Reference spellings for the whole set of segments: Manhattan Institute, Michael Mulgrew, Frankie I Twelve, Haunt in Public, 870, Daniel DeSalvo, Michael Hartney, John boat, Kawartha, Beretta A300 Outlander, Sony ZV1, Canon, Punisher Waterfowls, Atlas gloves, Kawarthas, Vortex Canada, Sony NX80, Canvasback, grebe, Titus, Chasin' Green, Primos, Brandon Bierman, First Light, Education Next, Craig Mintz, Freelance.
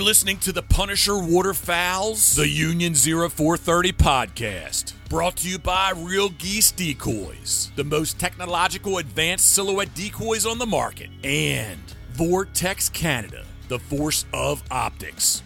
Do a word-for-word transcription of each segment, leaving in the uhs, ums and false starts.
You're listening to the Punisher Waterfowls, the Union Zero four thirty podcast. Brought to you by Real Geese Decoys, the most technological advanced silhouette decoys on the market. And Vortex Canada, the force of optics.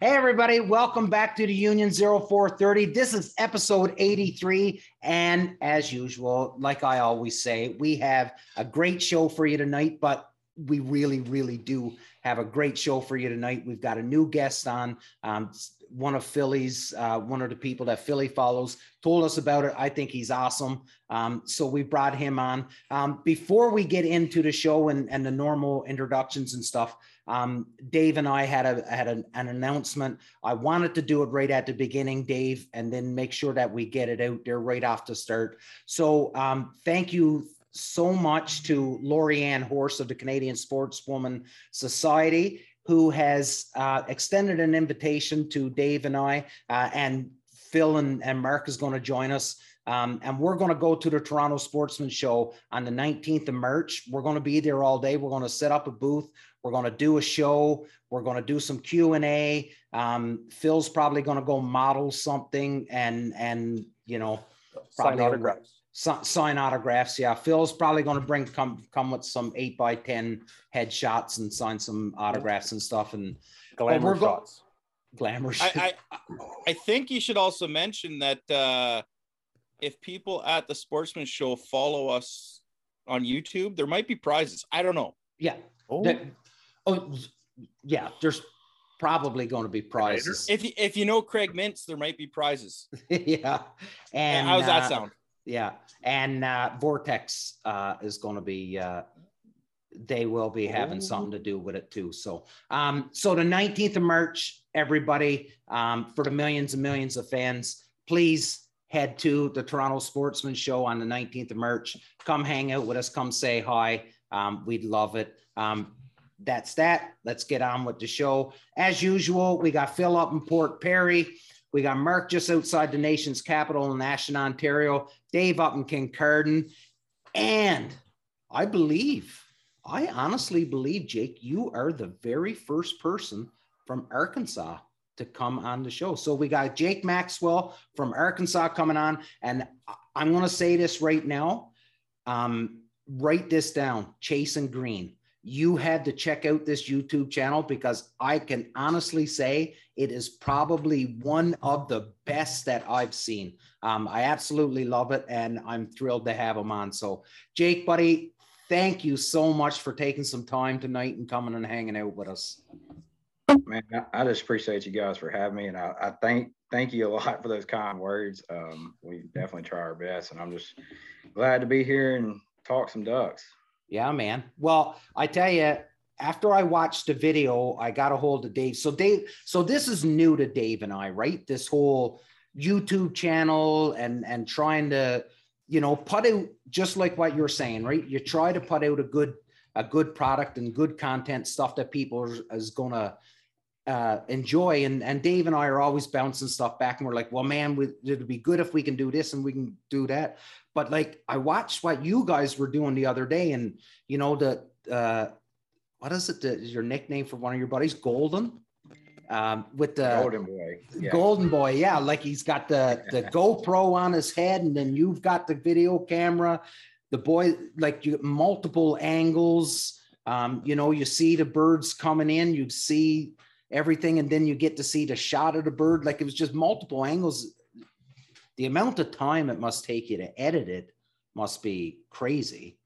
Hey, everybody. Welcome back to the Union Zero four thirty. This is episode eighty-three. And as usual, like I always say, we have a great show for you tonight, but we really, really do have a great show for you tonight. We've got a new guest on, um, one of Philly's, uh, one of the people that Philly follows, told us about it. I think he's awesome. Um, so we brought him on. Um, before we get into the show and, and the normal introductions and stuff, Um, Dave and I had a had an, an announcement. I wanted to do it right at the beginning, Dave, and then make sure that we get it out there right off the start. So um, thank you so much to Laurie Ann Horst of the Canadian Sportswoman Society, who has uh, extended an invitation to Dave and I, uh, and Phil and, and Mark is going to join us. Um, and we're going to go to the Toronto Sportsman Show on the nineteenth of March. We're going to be there all day. We're going to set up a booth. We're going to do a show. We're going to do some Q and A. Um, Phil's probably going to go model something and, and you know, probably sign autographs. Over, sign autographs, yeah. Phil's probably going to bring come come with some eight by ten headshots and sign some autographs and stuff. And glamour shots. Go- glamour shots. I, I, I think you should also mention that uh, if people at the Sportsman Show follow us on YouTube, there might be prizes. I don't know. Yeah. Oh. That, Oh, yeah, there's probably going to be prizes. If you, if you know Craig Mintz, there might be prizes. Yeah. And how's that uh, sound? Yeah. And uh, Vortex uh, is going to be, uh, they will be having oh. something to do with it too. So, um, so the nineteenth of March, everybody, um, for the millions and millions of fans, please head to the Toronto Sportsman Show on the nineteenth of March. Come hang out with us. Come say hi. Um, we'd love it. Um, That's that. Let's get on with the show. As usual, we got Phil up in Port Perry. We got Mark just outside the nation's capital in Ashton, Ontario. Dave up in Kincardine. And I believe, I honestly believe, Jake, you are the very first person from Arkansas to come on the show. So we got Jake Maxwell from Arkansas coming on. And I'm going to say this right now. Um, write this down. Chasin' Green. You had to check out this YouTube channel because I can honestly say it is probably one of the best that I've seen. Um, I absolutely love it, and I'm thrilled to have him on. So, Jake, buddy, thank you so much for taking some time tonight and coming and hanging out with us. Man, I just appreciate you guys for having me, and I, I thank thank you a lot for those kind words. Um, we definitely try our best, and I'm just glad to be here and talk some ducks. Yeah, man. Well, I tell you, after I watched the video, I got a hold of Dave. So Dave, so this is new to Dave and I, right? This whole YouTube channel and, and trying to, you know, put out just like what you're saying, right? You try to put out a good, a good product and good content, stuff that people is, is going to uh, enjoy. And, and Dave and I are always bouncing stuff back and we're like, well, man, we, it'd be good if we can do this and we can do that. But like I watched what you guys were doing the other day, and you know the uh, what is it? The, your nickname for one of your buddies, Golden, um, with the Golden Boy. Yeah. Golden Boy, yeah. Like he's got the the GoPro on his head, and then you've got the video camera. The boy, like you, multiple angles. Um, you know, you see the birds coming in, you see everything, and then you get to see the shot of the bird. Like it was just multiple angles. The amount of time it must take you to edit it must be crazy.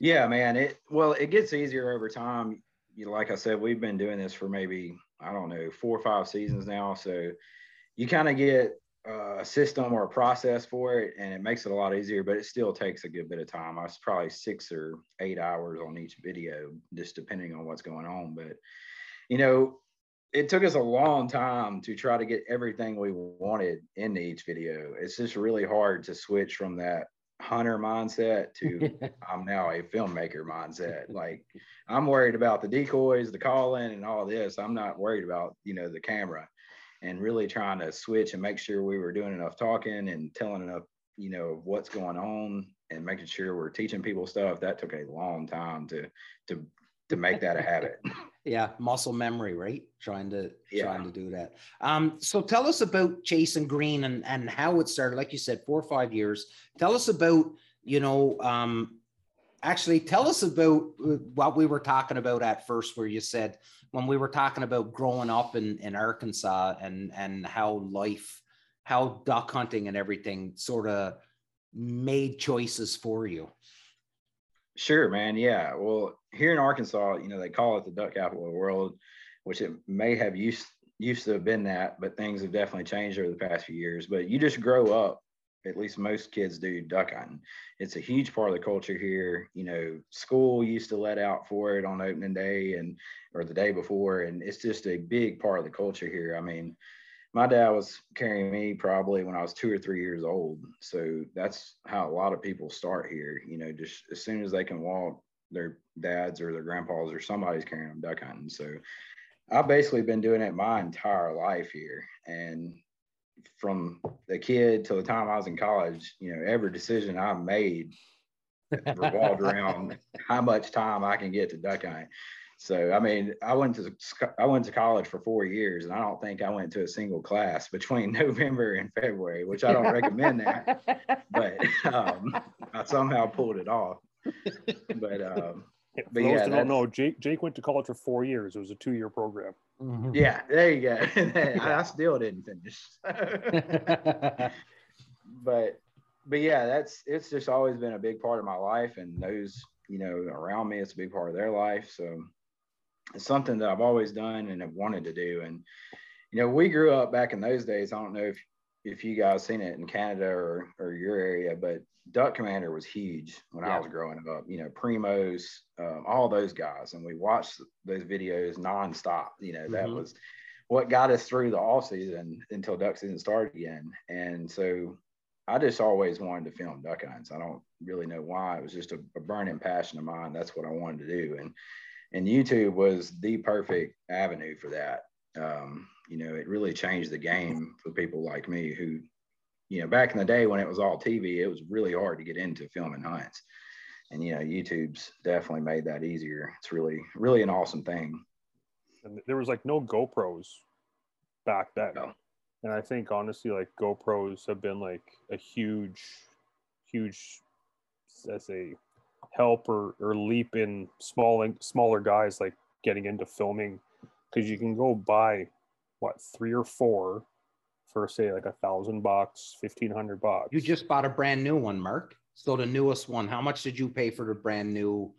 Yeah, man. It well, it gets easier over time. You, like I said, we've been doing this for maybe, I don't know, four or five seasons now. So you kind of get uh, a system or a process for it, and it makes it a lot easier, but it still takes a good bit of time. I was probably six or eight hours on each video, just depending on what's going on. But, you know, it took us a long time to try to get everything we wanted into each video. It's just really hard to switch from that hunter mindset to I'm now a filmmaker mindset. Like I'm worried about the decoys, the calling and all this. I'm not worried about, you know, the camera and really trying to switch and make sure we were doing enough talking and telling enough you know, of what's going on and making sure we're teaching people stuff. That took a long time to to to make that a habit. Yeah, muscle memory, right? Trying to yeah. trying to do that. Um, so tell us about Chasin' Green and and how it started. Like you said, four or five years. Tell us about, you know, um, actually tell us about what we were talking about at first, where you said when we were talking about growing up in in Arkansas and and how life, how duck hunting and everything sort of made choices for you. Sure, man. Yeah. Well, here in Arkansas, you know, they call it the duck capital of the world, which it may have used, used to have been that, but things have definitely changed over the past few years. But you just grow up, at least most kids do, duck hunting. It's a huge part of the culture here. You know, school used to let out for it on opening day and or the day before, and it's just a big part of the culture here. I mean, my dad was carrying me probably when I was two or three years old. So that's how a lot of people start here. You know, just as soon as they can walk, their dads or their grandpas or somebody's carrying them duck hunting. So I've basically been doing it my entire life here. And from the kid till the time I was in college, you know, every decision I made revolved around how much time I can get to duck hunting. So, I mean, I went to I went to college for four years, and I don't think I went to a single class between November and February, which I don't recommend that, but um, I somehow pulled it off. But, um, yeah, but yeah, that, don't know, Jake, Jake went to college for four years. It was a two-year program. Mm-hmm. Yeah, there you go. I, I still didn't finish. but, but yeah, that's it's just always been a big part of my life, and those, you know, around me, it's a big part of their life. So it's something that I've always done and have wanted to do. And, you know, we grew up back in those days. I don't know if, if you guys seen it in Canada or, or your area, but Duck Commander was huge when yeah. I was growing up, you know, Primos, um, all those guys. And we watched those videos nonstop. You know, that mm-hmm. was what got us through the off season until duck season started again. And so I just always wanted to film duck hunts. I don't really know why. It was just a, a burning passion of mine. That's what I wanted to do. And, and YouTube was the perfect avenue for that. Um, you know, it really changed the game for people like me who, you know, back in the day when it was all T V, it was really hard to get into filming hunts. And, you know, YouTube's definitely made that easier. It's really, really an awesome thing. And there was like no GoPros back then. No. And I think honestly, like GoPros have been like a huge, huge, as a help or, or leap in small smaller guys like getting into filming, because you can go buy what three or four for say like a thousand bucks, fifteen hundred bucks. You just bought a brand new one, Mark. So the newest one. How much did you pay for the brand new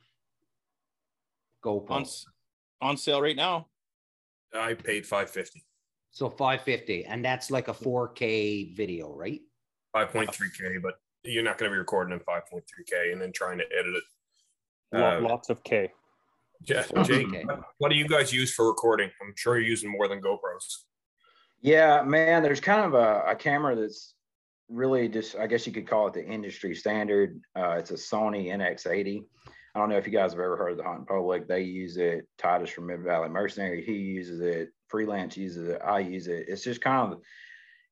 GoPro? On, on sale right now. I paid five fifty. So five fifty, and that's like a four K video, right? five point three K, but you're not going to be recording in five point three K and then trying to edit it. Lots, uh, lots of K. Yeah, Jake, okay. What do you guys use for recording? I'm sure you're using more than GoPros. Yeah, man, there's kind of a, a camera that's really just, I guess you could call it the industry standard. Uh, it's a Sony N X eighty. I don't know if you guys have ever heard of the Haunt in Public. They use it. Titus from Mid-Valley Mercenary, he uses it. Freelance uses it. I use it. It's just kind of,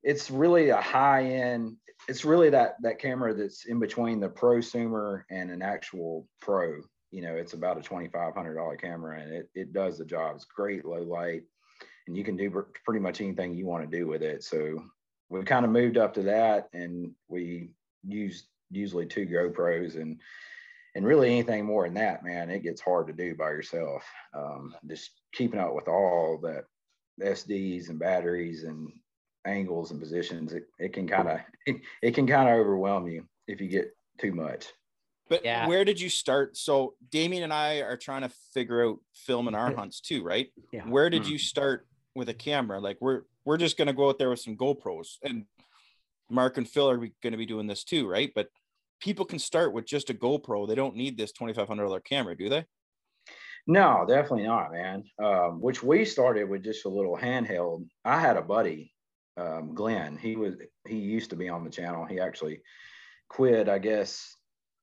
it's really a high end. It's really that that camera that's in between the prosumer and an actual pro. You know, it's about a twenty-five hundred dollar camera, and it it does the job. It's great low light, and you can do pretty much anything you want to do with it. So we kind of moved up to that, and we use usually two GoPros and. And really anything more than that, man, it gets hard to do by yourself. Um, just keeping up with all the S Ds and batteries and angles and positions, it, it can kind of it, it can kind of overwhelm you if you get too much. But yeah. Where did you start? So Damien and I are trying to figure out filming our hunts too, right? Yeah. Where did mm-hmm. you start with a camera? Like we're we're just gonna go out there with some GoPros, and Mark and Phil are gonna be doing this too, right? But people can start with just a GoPro. They don't need this twenty-five hundred dollar camera, do they? No, definitely not, man. Um, which we started with just a little handheld. I had a buddy, um, Glenn. He was he used to be on the channel. He actually quit, I guess,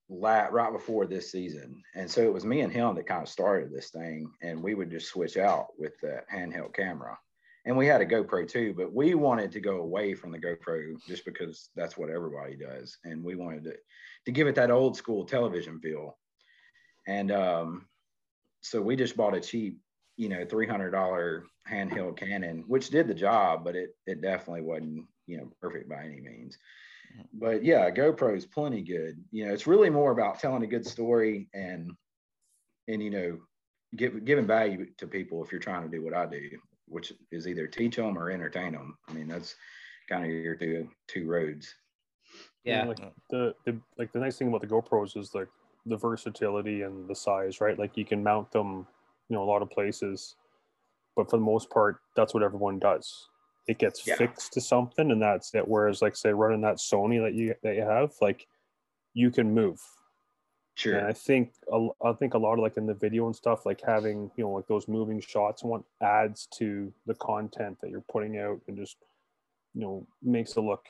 la- right before this season. And so it was me and him that kind of started this thing. And we would just switch out with that handheld camera. and we had a GoPro too, but we wanted to go away from the GoPro just because that's what everybody does. And we wanted to, to give it that old school television feel. And um, so we just bought a cheap, you know, three hundred dollar handheld Canon, which did the job, but it, it definitely wasn't, you know, perfect by any means. But yeah, GoPro is plenty good. You know, it's really more about telling a good story and, and, you know, give, giving value to people if you're trying to do what I do, which is either teach them or entertain them. I mean, that's kind of your two, two roads. Yeah. And like the, the, like the nice thing about the GoPros is like the versatility and the size, right? Like you can mount them, you know, a lot of places, but for the most part, that's what everyone does. It gets yeah. fixed to something, and that's it. Whereas, like, say, running that Sony that you that you have, like, you can move. Sure. And I think a, I think a lot of like in the video and stuff, like having, you know, like those moving shots, and what adds to the content that you're putting out, and just, you know, makes it look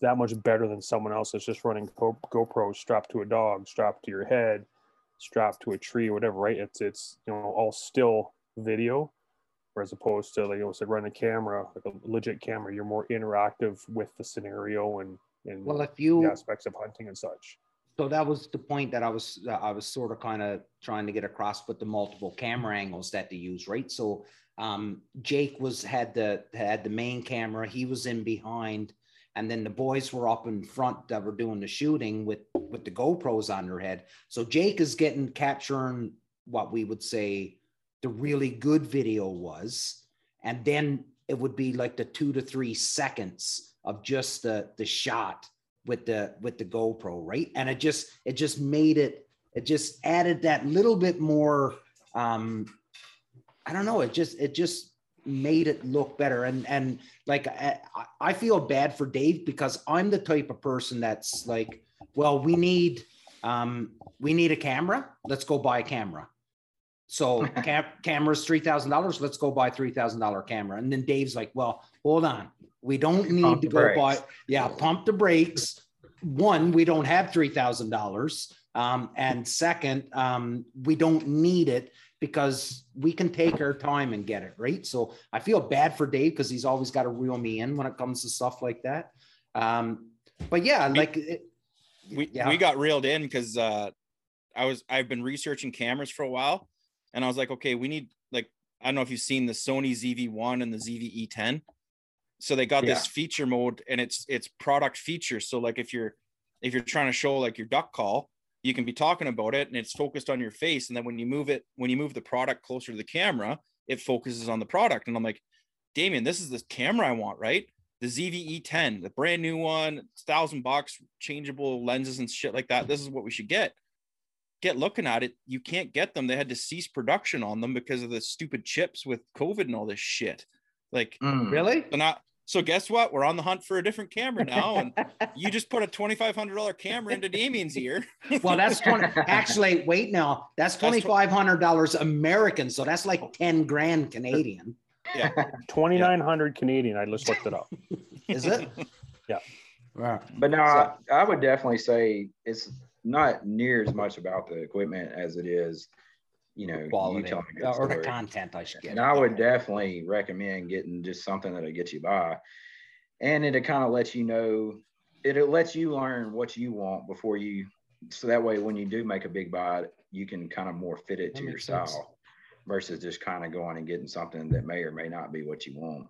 that much better than someone else that's just running GoPro strapped to a dog, strapped to your head, strapped to a tree, whatever. Right? It's it's you know all still video. As opposed to, like, you know, like running a camera, like a legit camera, you're more interactive with the scenario and, and well, if you, the aspects of hunting and such. So that was the point that I was, uh, I was sort of kind of trying to get across with the multiple camera angles that they use, right? So um, Jake was, had the, had the main camera, he was in behind, and then the boys were up in front that were doing the shooting with, with the GoPros on their head. So Jake is getting, capturing what we would say the really good video was, and then it would be like the two to three seconds of just the, the shot with the, with the GoPro. Right. And it just, it just made it, it just added that little bit more, um, I don't know. It just, it just made it look better. And, and like, I, I feel bad for Dave because I'm the type of person that's like, well, we need, um, we need a camera. Let's go buy a camera. So cam cameras, three thousand dollars, let's go buy three thousand dollar camera. And then Dave's like, well, hold on. We don't need pump to go brakes. buy. Yeah. Pump the brakes. One, we don't have three thousand dollars. Um, and second, um, we don't need it because we can take our time and get it right. So I feel bad for Dave because he's always got to reel me in when it comes to stuff like that. Um, but yeah, like it, we, yeah. we got reeled in because uh, I was, I've been researching cameras for a while. And I was like, okay, we need, like, I don't know if you've seen the Sony Z V one and the Z V E ten. So they got yeah. this feature mode, and it's it's product feature. So like if you're if you're trying to show like your duck call, you can be talking about it and it's focused on your face. And then when you move it, when you move the product closer to the camera, it focuses on the product. And I'm like, Damien, this is the camera I want, right? The Z V E ten, the brand new one, thousand bucks, changeable lenses and shit like that. This is what we should get. Get looking at it, you can't get them. They had to cease production on them because of the stupid chips with COVID and all this shit. Like, mm. really? So, not, so guess what? We're on the hunt for a different camera now. And you just put a twenty-five hundred dollar camera into Damien's ear. Well, that's twenty. Actually, wait, now that's twenty-five hundred dollars American. So that's like ten grand Canadian. Yeah, twenty-nine hundred yeah. Canadian. I just looked it up. Is it? Yeah. Wow. But no, so, I, I would definitely say it's not near as much about the equipment as it is, you know, quality, you tell me or story. The content I should get. And I would definitely recommend getting just something that'll get you by. And it kind of lets you know, it'll let you learn what you want before you, so that way when you do make a big buy, you can kind of more fit it that to your style sense. Versus just kind of going and getting something that may or may not be what you want.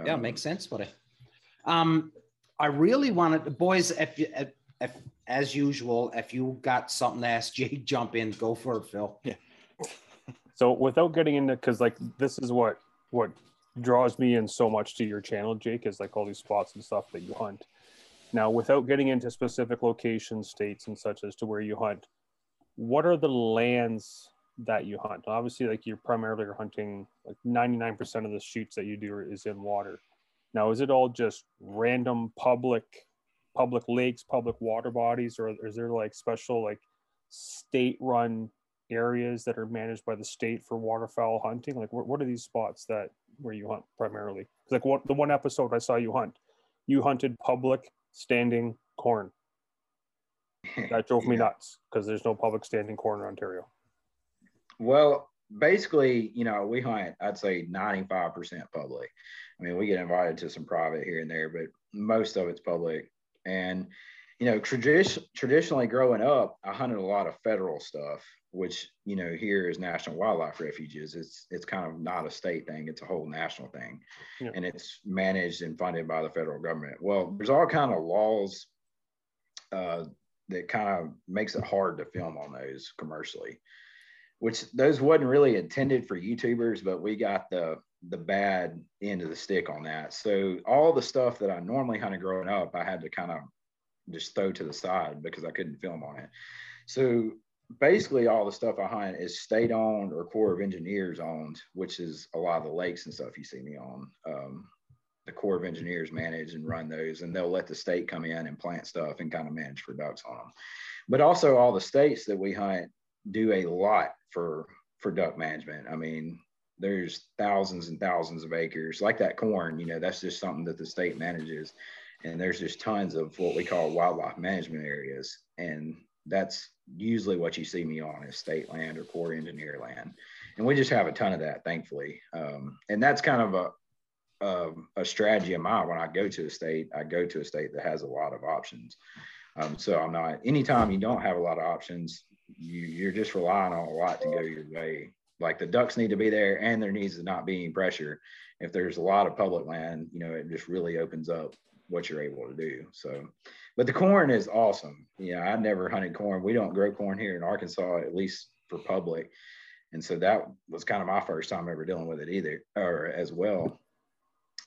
Um, yeah, it makes sense, buddy. Um, I really wanted, the boys, if you, if, if as usual, if you got something to ask Jake, jump in, go for it, Phil. Yeah. So without getting into, cause like, this is what, what draws me in so much to your channel, Jake, is like all these spots and stuff that you hunt. Now, without getting into specific locations, states and such as to where you hunt, what are the lands that you hunt? Obviously, like you're primarily hunting, like ninety-nine percent of the shoots that you do is in water. Now, is it all just random public public lakes, public water bodies, or is there like special like state-run areas that are managed by the state for waterfowl hunting? Like what, what are these spots that where you hunt primarily? Like what, the one episode I saw you hunt, you hunted public standing corn. That drove yeah. me nuts because there's no public standing corn in Ontario. Well, basically, you know, we hunt, I'd say ninety-five percent public. I mean, we get invited to some private here and there, but most of it's public. And, you know, tradi- traditionally growing up, I hunted a lot of federal stuff, which, you know, here is National Wildlife Refuges. It's, it's kind of not a state thing. It's a whole national thing. Yeah. And it's managed and funded by the federal government. Well, there's all kind of laws uh, that kind of makes it hard to film on those commercially, which those wasn't really intended for YouTubers, but we got the the bad end of the stick on that. So all the stuff that I normally hunted growing up, I had to kind of just throw to the side because I couldn't film on it. So basically all the stuff I hunt is state owned or Corps of Engineers owned, which is a lot of the lakes and stuff you see me on. Um, the Corps of Engineers manage and run those, and they'll let the state come in and plant stuff and kind of manage for ducks on them. But also all the states that we hunt do a lot for, for duck management. I mean, there's thousands and thousands of acres like that corn, you know, that's just something that the state manages. And there's just tons of what we call wildlife management areas. And that's usually what you see me on is state land or Corps Engineer land. And we just have a ton of that, thankfully. Um, and that's kind of a, a, a strategy of mine. When I go to a state, I go to a state that has a lot of options. Um, so I'm not, anytime you don't have a lot of options, you, you're just relying on a lot to go your way. Like the ducks need to be there and there needs to not be any pressure. If there's a lot of public land, you know, it just really opens up what you're able to do. So, but the corn is awesome. You know, I never hunted corn. We don't grow corn here in Arkansas, at least for public. And so that was kind of my first time ever dealing with it either, or as well.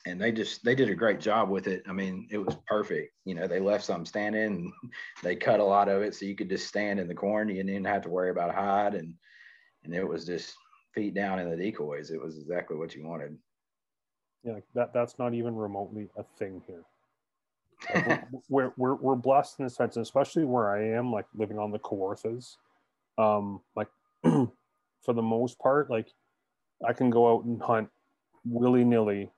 And they just, they did a great job with it. I mean, it was perfect. You know, they left some standing and they cut a lot of it. So you could just stand in the corn. You didn't have to worry about hide. And, and it was just feet down in the decoys. It was exactly what you wanted. Yeah. That, that's not even remotely a thing here. Like we're, we're, we're blessed in this sense, especially where I am, like living on the Kawarthas. Um, like for the most part, like I can go out and hunt willy nilly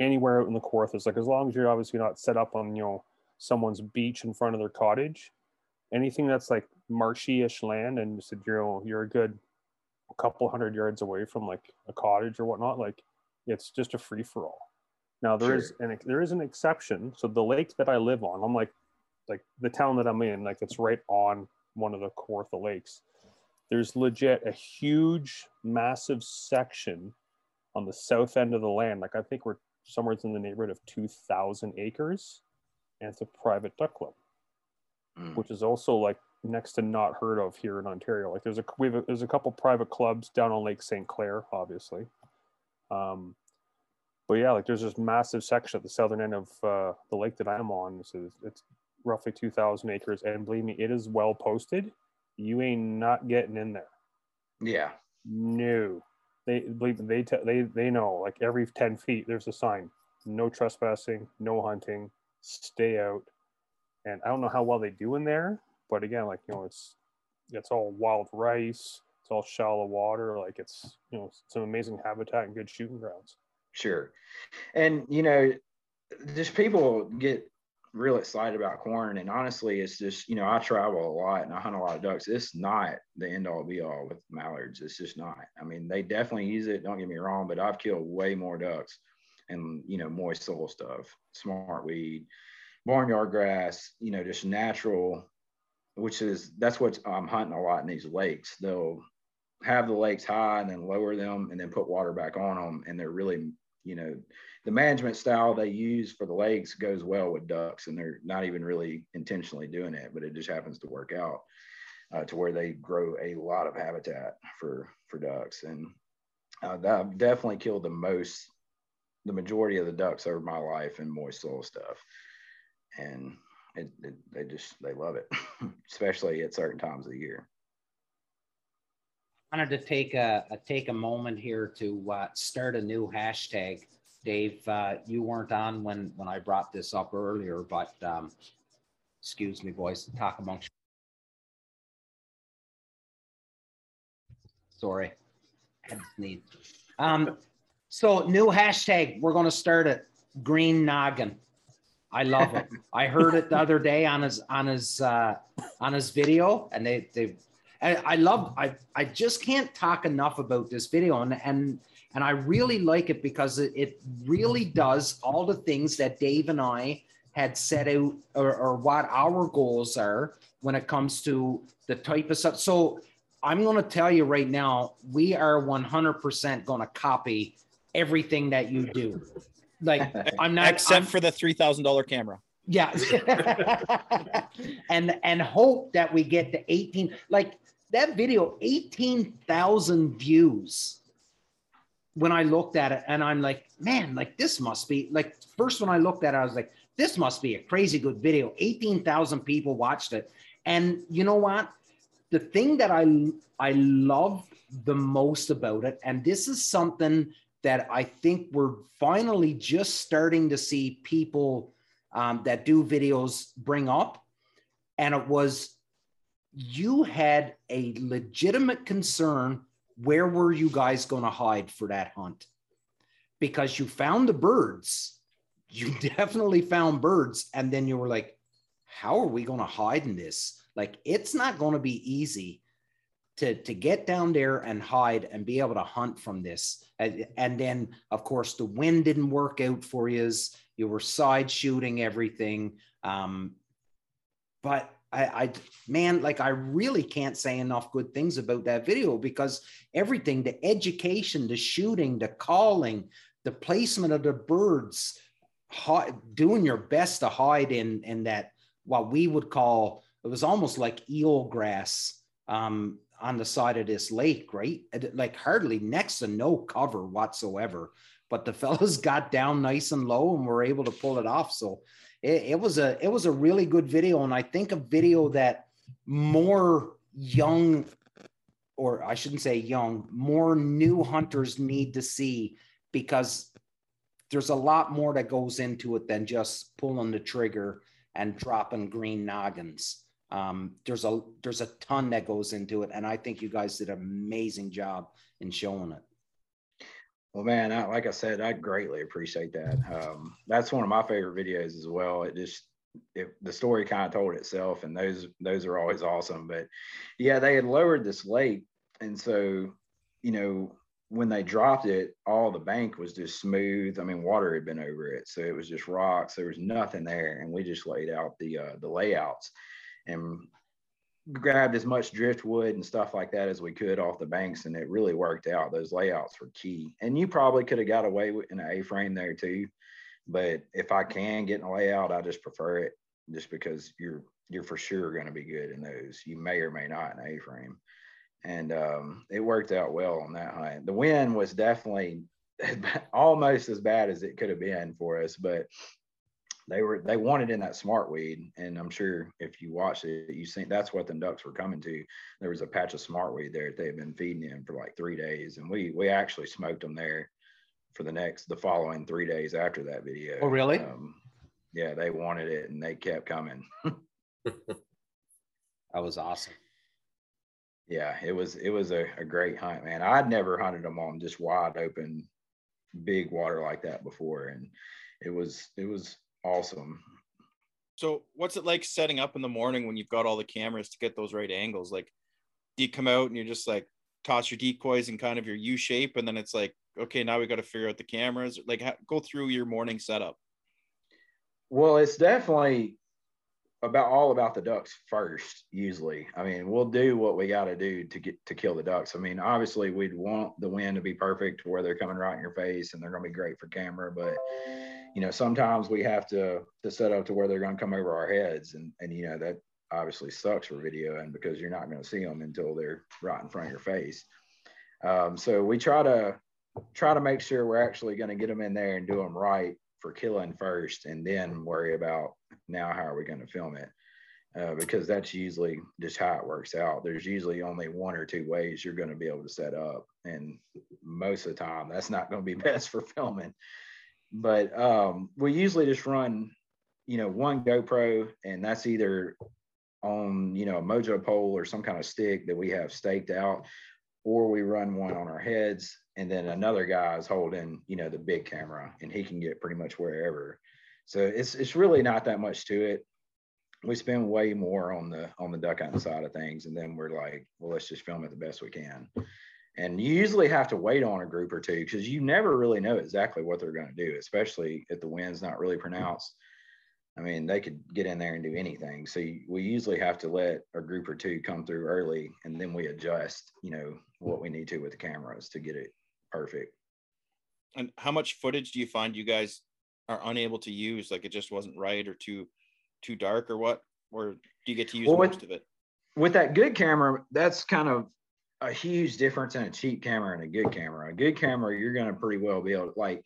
anywhere out in the Kawarthas. Like as long as you're obviously not set up on, you know, someone's beach in front of their cottage, anything that's like marshy-ish land and said, you know, you're a good couple hundred yards away from like a cottage or whatnot, like it's just a free for all. Now there sure. is an there is an exception. So the lake that I live on, I'm like, like the town that I'm in, like it's right on one of the Kawartha lakes. There's legit a huge, massive section on the south end of the land. Like I think we're somewhere in the neighborhood of two thousand acres, and it's a private duck club, mm. which is also like next to not heard of here in Ontario. Like there's a we have a, there's a couple private clubs down on Lake Saint Clair, obviously. Um, But yeah, like there's this massive section at the southern end of uh, the lake that I'm on. So it's roughly two thousand acres. And believe me, it is well posted. You ain't not getting in there. Yeah. No. They believe they te- they they know, like every ten feet, there's a sign. No trespassing, no hunting, stay out. And I don't know how well they do in there. But again, like, you know, it's it's all wild rice. It's all shallow water. Like it's, you know, some amazing habitat and good shooting grounds. Sure. And, you know, just people get real excited about corn. And honestly, it's just, you know, I travel a lot and I hunt a lot of ducks. It's not the end all be all with mallards. It's just not. I mean, they definitely use it. Don't get me wrong, but I've killed way more ducks and, you know, moist soil stuff, smart weed, barnyard grass, you know, just natural, which is, that's what I'm hunting a lot in these lakes. They'll have the lakes high and then lower them and then put water back on them. And they're really, you know, the management style they use for the lakes goes well with ducks, and they're not even really intentionally doing it, but it just happens to work out uh, to where they grow a lot of habitat for, for ducks. And uh, I've definitely killed the most, the majority of the ducks over my life in moist soil stuff. And it, it, they just, they love it, especially at certain times of the year. I wanted to take a, a take a moment here to uh, start a new hashtag. Dave, uh, you weren't on when, when I brought this up earlier, but um, excuse me, boys, talk amongst Sorry, I just need. Um, so new hashtag, we're going to start it, Green Noggin. I love it. I heard it the other day on his on his uh, on his video, and they they. And I love, I, I just can't talk enough about this video. And, and, and I really like it because it, it really does all the things that Dave and I had set out, or, or what our goals are when it comes to the type of stuff. So I'm going to tell you right now, we are one hundred percent going to copy everything that you do. Like I'm not except I'm, for the three thousand dollar camera. Yeah. and, and hope that we get to eighteen, like that video, eighteen thousand views. When I looked at it and I'm like, man, like this must be like, first when I looked at it, I was like, this must be a crazy good video. eighteen thousand people watched it. And you know what? The thing that I, I love the most about it, and this is something that I think we're finally just starting to see people um, that do videos bring up. And it was, you had a legitimate concern. Where were you guys going to hide for that hunt? Because you found the birds. You definitely found birds. And then you were like, how are we going to hide in this? Like, it's not going to be easy to, to get down there and hide and be able to hunt from this. And, and then, of course, the wind didn't work out for you. You were side shooting everything. Um, but I, I, man, like, I really can't say enough good things about that video, because everything, the education, the shooting, the calling, the placement of the birds, doing your best to hide in, in that, what we would call, it was almost like eel grass um, on the side of this lake, right? Like hardly next to no cover whatsoever, but the fellas got down nice and low and were able to pull it off. So it, it was a, it was a really good video. And I think a video that more young, or I shouldn't say young, more new hunters need to see, because there's a lot more that goes into it than just pulling the trigger and dropping green noggins. Um, there's a there's a ton that goes into it, and I think you guys did an amazing job in showing it. Well, man, I, like I said, I greatly appreciate that. Um, that's one of my favorite videos as well. It just it, the story kind of told itself, and those those are always awesome. But yeah, they had lowered this lake, and so you know when they dropped it, all the bank was just smooth. I mean, water had been over it, so it was just rocks. There was nothing there, and we just laid out the uh, the layouts and grabbed as much driftwood and stuff like that as we could off the banks, and it really worked out. Those layouts were key, and you probably could have got away with an A-frame there too, but if I can get in a layout, I just prefer it, just because you're you're for sure going to be good in those. You may or may not in A-frame, and um, it worked out well on that hunt. The wind was definitely almost as bad as it could have been for us, but they were they wanted in that smartweed, and I'm sure if you watched it, you seen that's what the ducks were coming to. There was a patch of smartweed there that they had been feeding in for like three days, and we we actually smoked them there for the next the following three days after that video. Oh, really? Um, yeah, they wanted it, and they kept coming. That was awesome. Yeah, it was it was a, a great hunt, man. I'd never hunted them on just wide open, big water like that before, and it was it was awesome. So, what's it like setting up in the morning when you've got all the cameras to get those right angles? Like, do you come out and you're just like toss your decoys in kind of your U shape, and then it's like, okay, now we got to figure out the cameras. Like, how, go through your morning setup. Well, it's definitely about all about the ducks first, usually. I mean, we'll do what we got to do to get to kill the ducks. I mean, obviously we'd want the wind to be perfect where they're coming right in your face and they're going to be great for camera, but you know, sometimes we have to to set up to where they're going to come over our heads, and and you know, that obviously sucks for videoing because you're not going to see them until they're right in front of your face. Um, so we try to try to make sure we're actually going to get them in there and do them right for killing first, and then worry about now how are we going to film it, uh, because that's usually just how it works out. There's usually only one or two ways you're going to be able to set up, and most of the time that's not going to be best for filming. But um, we usually just run, you know, one GoPro, and that's either on, you know, a mojo pole or some kind of stick that we have staked out, or we run one on our heads, and then another guy is holding, you know, the big camera, and he can get pretty much wherever. So it's it's really not that much to it. we spend way more on the on the duck hunting side of things, and then we're like, well, let's just film it the best we can. And you usually have to wait on a group or two because you never really know exactly what they're going to do, especially if the wind's not really pronounced. I mean, they could get in there and do anything. So you, we usually have to let a group or two come through early, and then we adjust, you know, what we need to with the cameras to get it perfect. And how much footage do you find you guys are unable to use? Like it just wasn't right or too too dark or what? Or do you get to use well, most with, of it? With that good camera, that's kind of a huge difference in a cheap camera and a good camera. A good camera, you're going to pretty well be able to, like,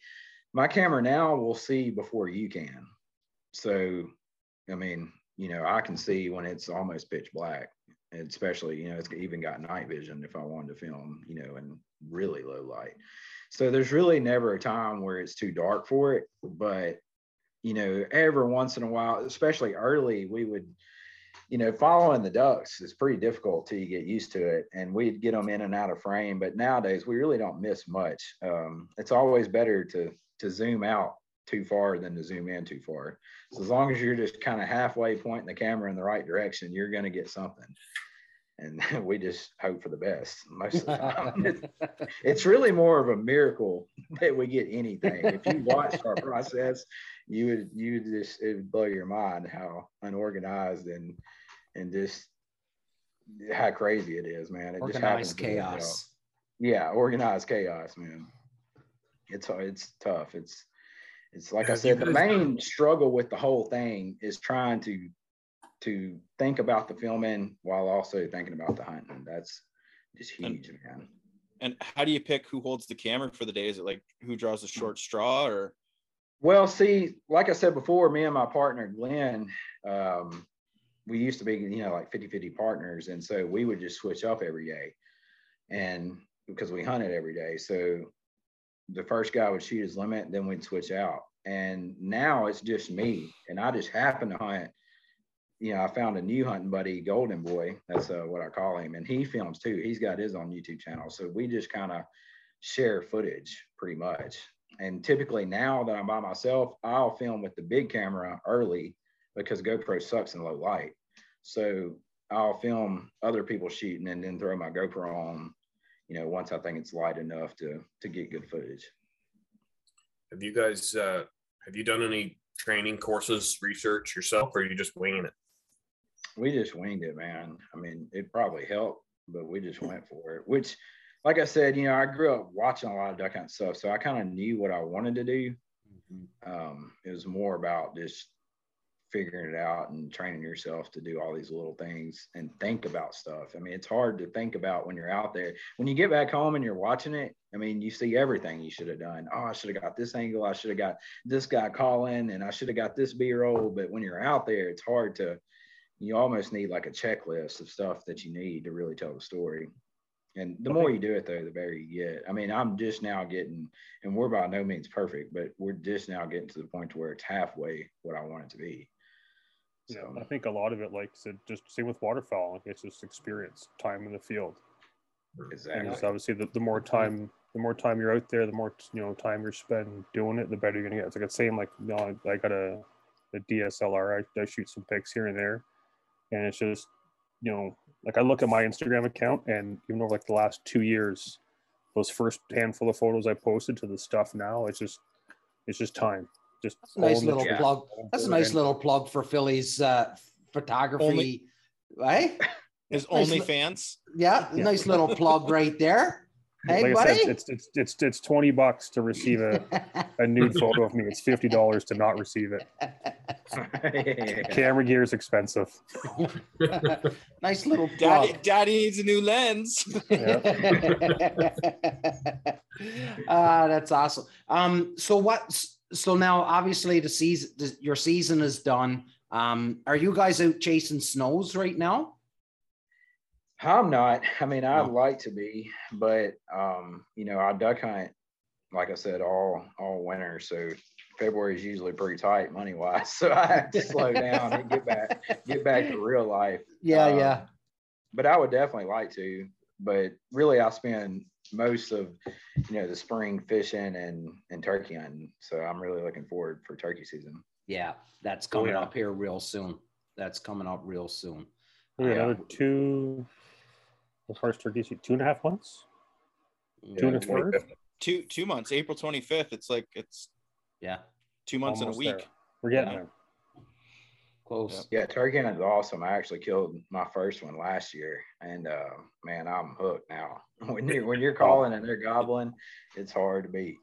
my camera now will see before you can. So, I mean, you know, I can see when it's almost pitch black, especially, you know, it's even got night vision if I wanted to film, you know, in really low light. So there's really never a time where it's too dark for it. But, you know, every once in a while, especially early, we would, you know, following the ducks is pretty difficult till you get used to it. And we'd get them in and out of frame. But nowadays, we really don't miss much. Um, it's always better to to zoom out too far than to zoom in too far. So as long as you're just kind of halfway pointing the camera in the right direction, you're going to get something. And we just hope for the best most of the time. it's, it's really more of a miracle that we get anything. If you watched our process, you would you would just it would blow your mind how unorganized and and just how crazy it is, man. It organized just happens chaos. You know. Yeah, organized chaos, man. It's it's tough. It's It's like I said, the main struggle with the whole thing is trying to to think about the filming while also thinking about the hunting. That's just huge, and, man. And how do you pick who holds the camera for the day? Is it like who draws the short straw or? Well, see, like I said before, me and my partner, Glenn, um, we used to be, you know, like fifty fifty partners. And so we would just switch up every day and because we hunted every day. So the first guy would shoot his limit, then we'd switch out. And now it's just me. And I just happen to hunt. You know, I found a new hunting buddy, Golden Boy. That's uh, what I call him. And he films too. He's got his own YouTube channel. So we just kind of share footage pretty much. And typically now that I'm by myself, I'll film with the big camera early because GoPro sucks in low light. So I'll film other people shooting and then throw my GoPro on, you know, once I think it's light enough to to get good footage. Have you guys, uh, have you done any training courses, research yourself, or are you just winging it? We just winged it, man. I mean, it probably helped, but we just went for it, which, like I said, you know, I grew up watching a lot of duck hunt stuff, so I kind of knew what I wanted to do. Mm-hmm. Um, it was more about just figuring it out and training yourself to do all these little things and think about stuff. I mean, it's hard to think about when you're out there. When you get back home and you're watching it, I mean, you see everything you should have done. Oh, I should have got this angle. I should have got this guy calling and I should have got this B-roll. But when you're out there, it's hard to, you almost need like a checklist of stuff that you need to really tell the story. And the more you do it though, the better you get. I mean, I'm just now getting, and we're by no means perfect, but we're just now getting to the point where it's halfway what I want it to be. So yeah, I think a lot of it, like I said, just same with waterfowl, it's just experience, time in the field. Exactly. And obviously the, the more time, the more time you're out there, the more, you know, time you're spending doing it, the better you're gonna get. It's like the same, like, you know, I got a, a D S L R, I, I shoot some pics here and there, and it's just, you know, like I look at my Instagram account, and even over like the last two years, those first handful of photos I posted to the stuff now, it's just, it's just time. Just that's a nice little yeah. plug. That's a nice little plug for Philly's uh, photography, only, right? His nice OnlyFans. Yeah, yeah, nice little plug right there. Hey, like buddy, I said, it's, it's it's it's twenty bucks to receive a, a nude photo of me. It's fifty dollars to not receive it. Yeah. Camera gear is expensive. Nice little plug. Daddy, Daddy needs a new lens. Yeah. uh, that's awesome. Um, so what's So now, obviously, the season, the, your season is done. Um, are you guys out chasing snows right now? I'm not. I mean, I'd no. like to be, but um, you know, I duck hunt, like I said, all all winter. So February is usually pretty tight money wise. So I have to slow down and get back get back to real life. Yeah, um, yeah. But I would definitely like to. But really, I spend most of, you know, the spring fishing and and turkey hunting, so I'm really looking forward for turkey season. Yeah, that's coming oh, yeah. up here real soon. that's coming up real soon. Yeah, another two, as far as turkeys, two and a half months? Yeah, two and a third? Two, two months, April twenty-fifth. It's like, it's yeah, two months and a week. There. We're getting you know? there. Close. Yeah, turkey hunting is awesome. I actually killed my first one last year, and uh, man, I'm hooked now. when, you're, when you're calling and they're gobbling, it's hard to beat.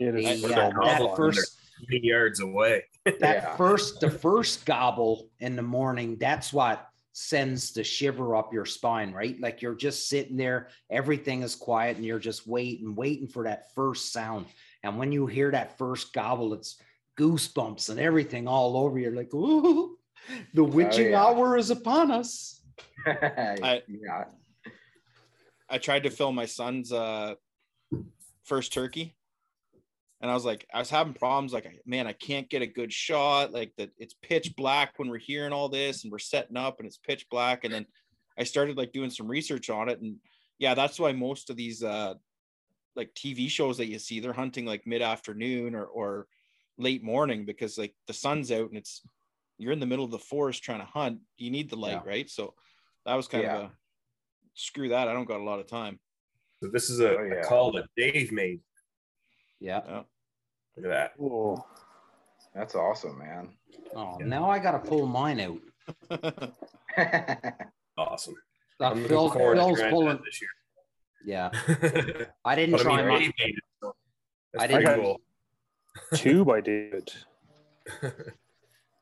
It is yeah, that first three yards away. that yeah. first, the first gobble in the morning, that's what sends the shiver up your spine, right? Like you're just sitting there, everything is quiet, and you're just waiting, waiting for that first sound. And when you hear that first gobble, it's goosebumps and everything all over. You're like, ooh, the witching oh, yeah. hour is upon us. I, yeah. I tried to film my son's uh, first turkey. And I was like, I was having problems. Like, man, I can't get a good shot. Like that, it's pitch black when we're hearing all this, and we're setting up, and it's pitch black. And then I started like doing some research on it, and yeah, that's why most of these uh, like T V shows that you see, they're hunting like mid afternoon or or late morning, because like the sun's out and it's you're in the middle of the forest trying to hunt. You need the light, yeah. right? So that was kind yeah. of a screw that. I don't got a lot of time. So this is a, oh, yeah. a call that Dave made. Yeah. yeah. Look at that. Ooh. That's awesome, man. Oh, yeah. Now I got to pull mine out. Awesome. Uh, Phil, Phil's pulling. This year. Yeah. I didn't try I mean, my... I didn't. Cool. Two by David.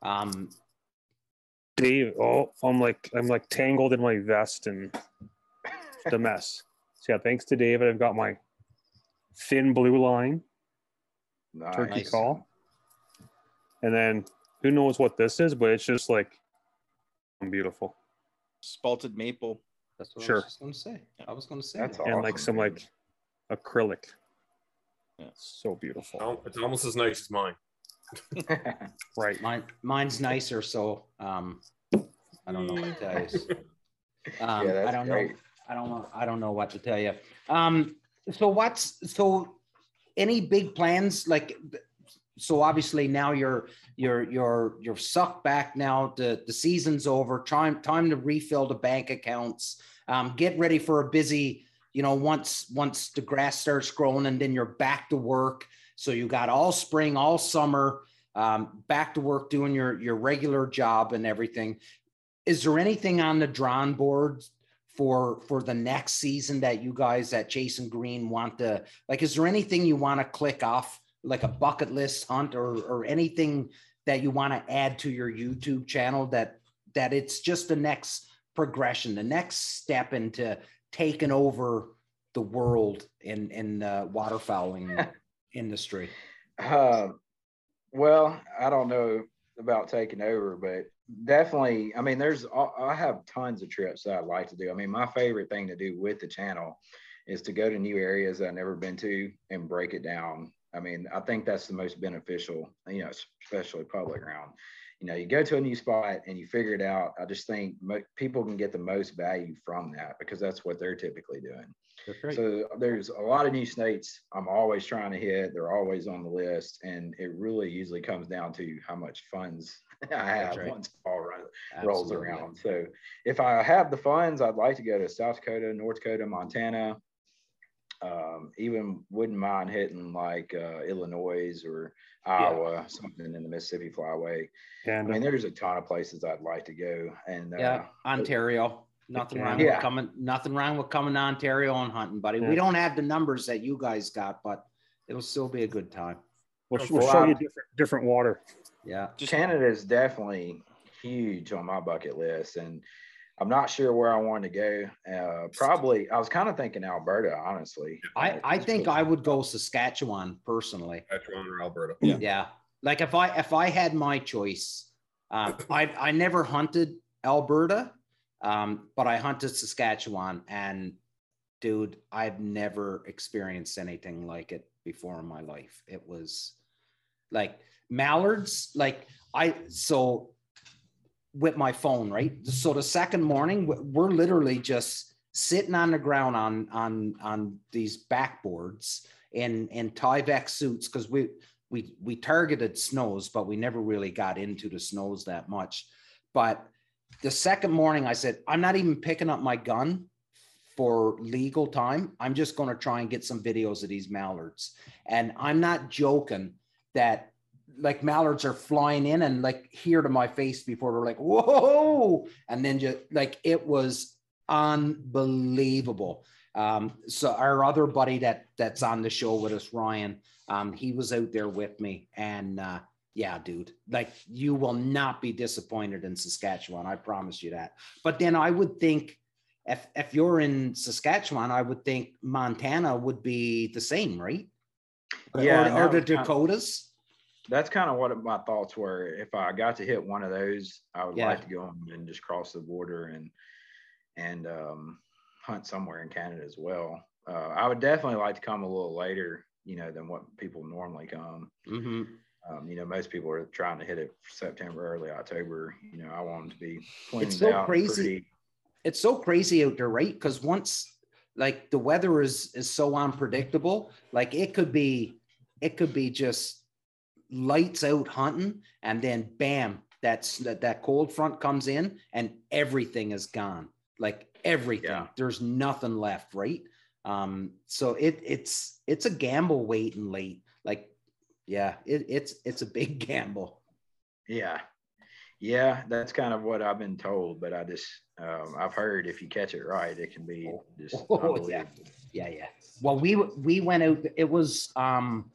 um, Dave, oh, I'm like, I'm like tangled in my vest and the mess. So yeah, thanks to David, I've got my thin blue line. Nice. Turkey call, and then who knows what this is, but it's just like beautiful spalted maple. That's what sure. I was just gonna say. I was gonna say that's that. awesome. And like some like acrylic. Yeah, so beautiful. Oh, it's almost as nice as mine. Right, mine mine's nicer. So um, I don't know what to tell you. Um, yeah, I don't great. know. I don't know. I don't know what to tell you. Um, so what's so. Any big plans? Like, so obviously now you're you're you're you're sucked back. Now the the season's over. Time time to refill the bank accounts. Um, get ready for a busy. You know, once once the grass starts growing, and then you're back to work. So you got all spring, all summer, um, back to work doing your your regular job and everything. Is there anything on the drawing board for for the next season that you guys at Chasin' Green want to, like, is there anything you want to click off, like a bucket list hunt or or anything that you want to add to your YouTube channel that that it's just the next progression, the next step into taking over the world in in the waterfowling industry? Uh, well, I don't know about taking over, but definitely, I mean, there's, I have tons of trips that I like to do. I mean, my favorite thing to do with the channel is to go to new areas that I've never been to and break it down. I mean, I think that's the most beneficial, you know, especially public ground. You know, you go to a new spot and you figure it out. I just think mo people can get the most value from that, because that's what they're typically doing. That's right. So there's a lot of new states I'm always trying to hit. They're always on the list. And it really usually comes down to how much funds I have right. once all run, rolls around. So if I have the funds, I'd like to go to South Dakota, North Dakota, Montana. Um, even wouldn't mind hitting like uh, Illinois or Iowa, yeah. something in the Mississippi Flyway. Yeah, I mean, there's a ton of places I'd like to go. And uh, yeah, Ontario. Nothing wrong yeah. with coming. Nothing wrong with coming to Ontario and hunting, buddy. Yeah. We don't have the numbers that you guys got, but it'll still be a good time. We'll, we'll show you different, different water. Yeah, just Canada is definitely huge on my bucket list, and I'm not sure where I want to go. Uh, probably, I was kind of thinking Alberta, honestly. I, I think I would go Saskatchewan personally. Saskatchewan or Alberta. Yeah. yeah. Like if I if I had my choice, um, I I never hunted Alberta, um, but I hunted Saskatchewan, and dude, I've never experienced anything like it before in my life. It was like mallards, like I so. with my phone, right? So the second morning, we're literally just sitting on the ground on on on these backboards in in Tyvek suits, because we we we targeted snows, but we never really got into the snows that much. But the second morning I said, I'm not even picking up my gun for legal time. I'm just going to try and get some videos of these mallards. And I'm not joking that like mallards are flying in and like here to my face before they're like, whoa. And then just like, it was unbelievable. Um, so our other buddy that that's on the show with us, Ryan, um, he was out there with me, and uh, yeah, dude, like you will not be disappointed in Saskatchewan. I promise you that. But then I would think if, if you're in Saskatchewan, I would think Montana would be the same, right? Yeah. Or, or the Dakotas. That's kind of what my thoughts were. If I got to hit one of those, I would yeah. like to go and just cross the border and, and, um, hunt somewhere in Canada as well. Uh, I would definitely like to come a little later, you know, than what people normally come. Mm-hmm. Um, you know, most people are trying to hit it for September, early October. You know, I want them to be cleaned it's so out crazy. Pretty. It's so crazy out there, right? Because once, like, the weather is is so unpredictable. Like, it could be, it could be just lights out hunting, and then bam, that's that that cold front comes in, and everything is gone. Like. Everything yeah. There's nothing left, right? Um so it it's it's a gamble waiting late. Like yeah it, it's it's a big gamble. Yeah yeah that's kind of what I've been told, but I just um I've heard if you catch it right, it can be just oh, yeah yeah yeah well we we went out, it was um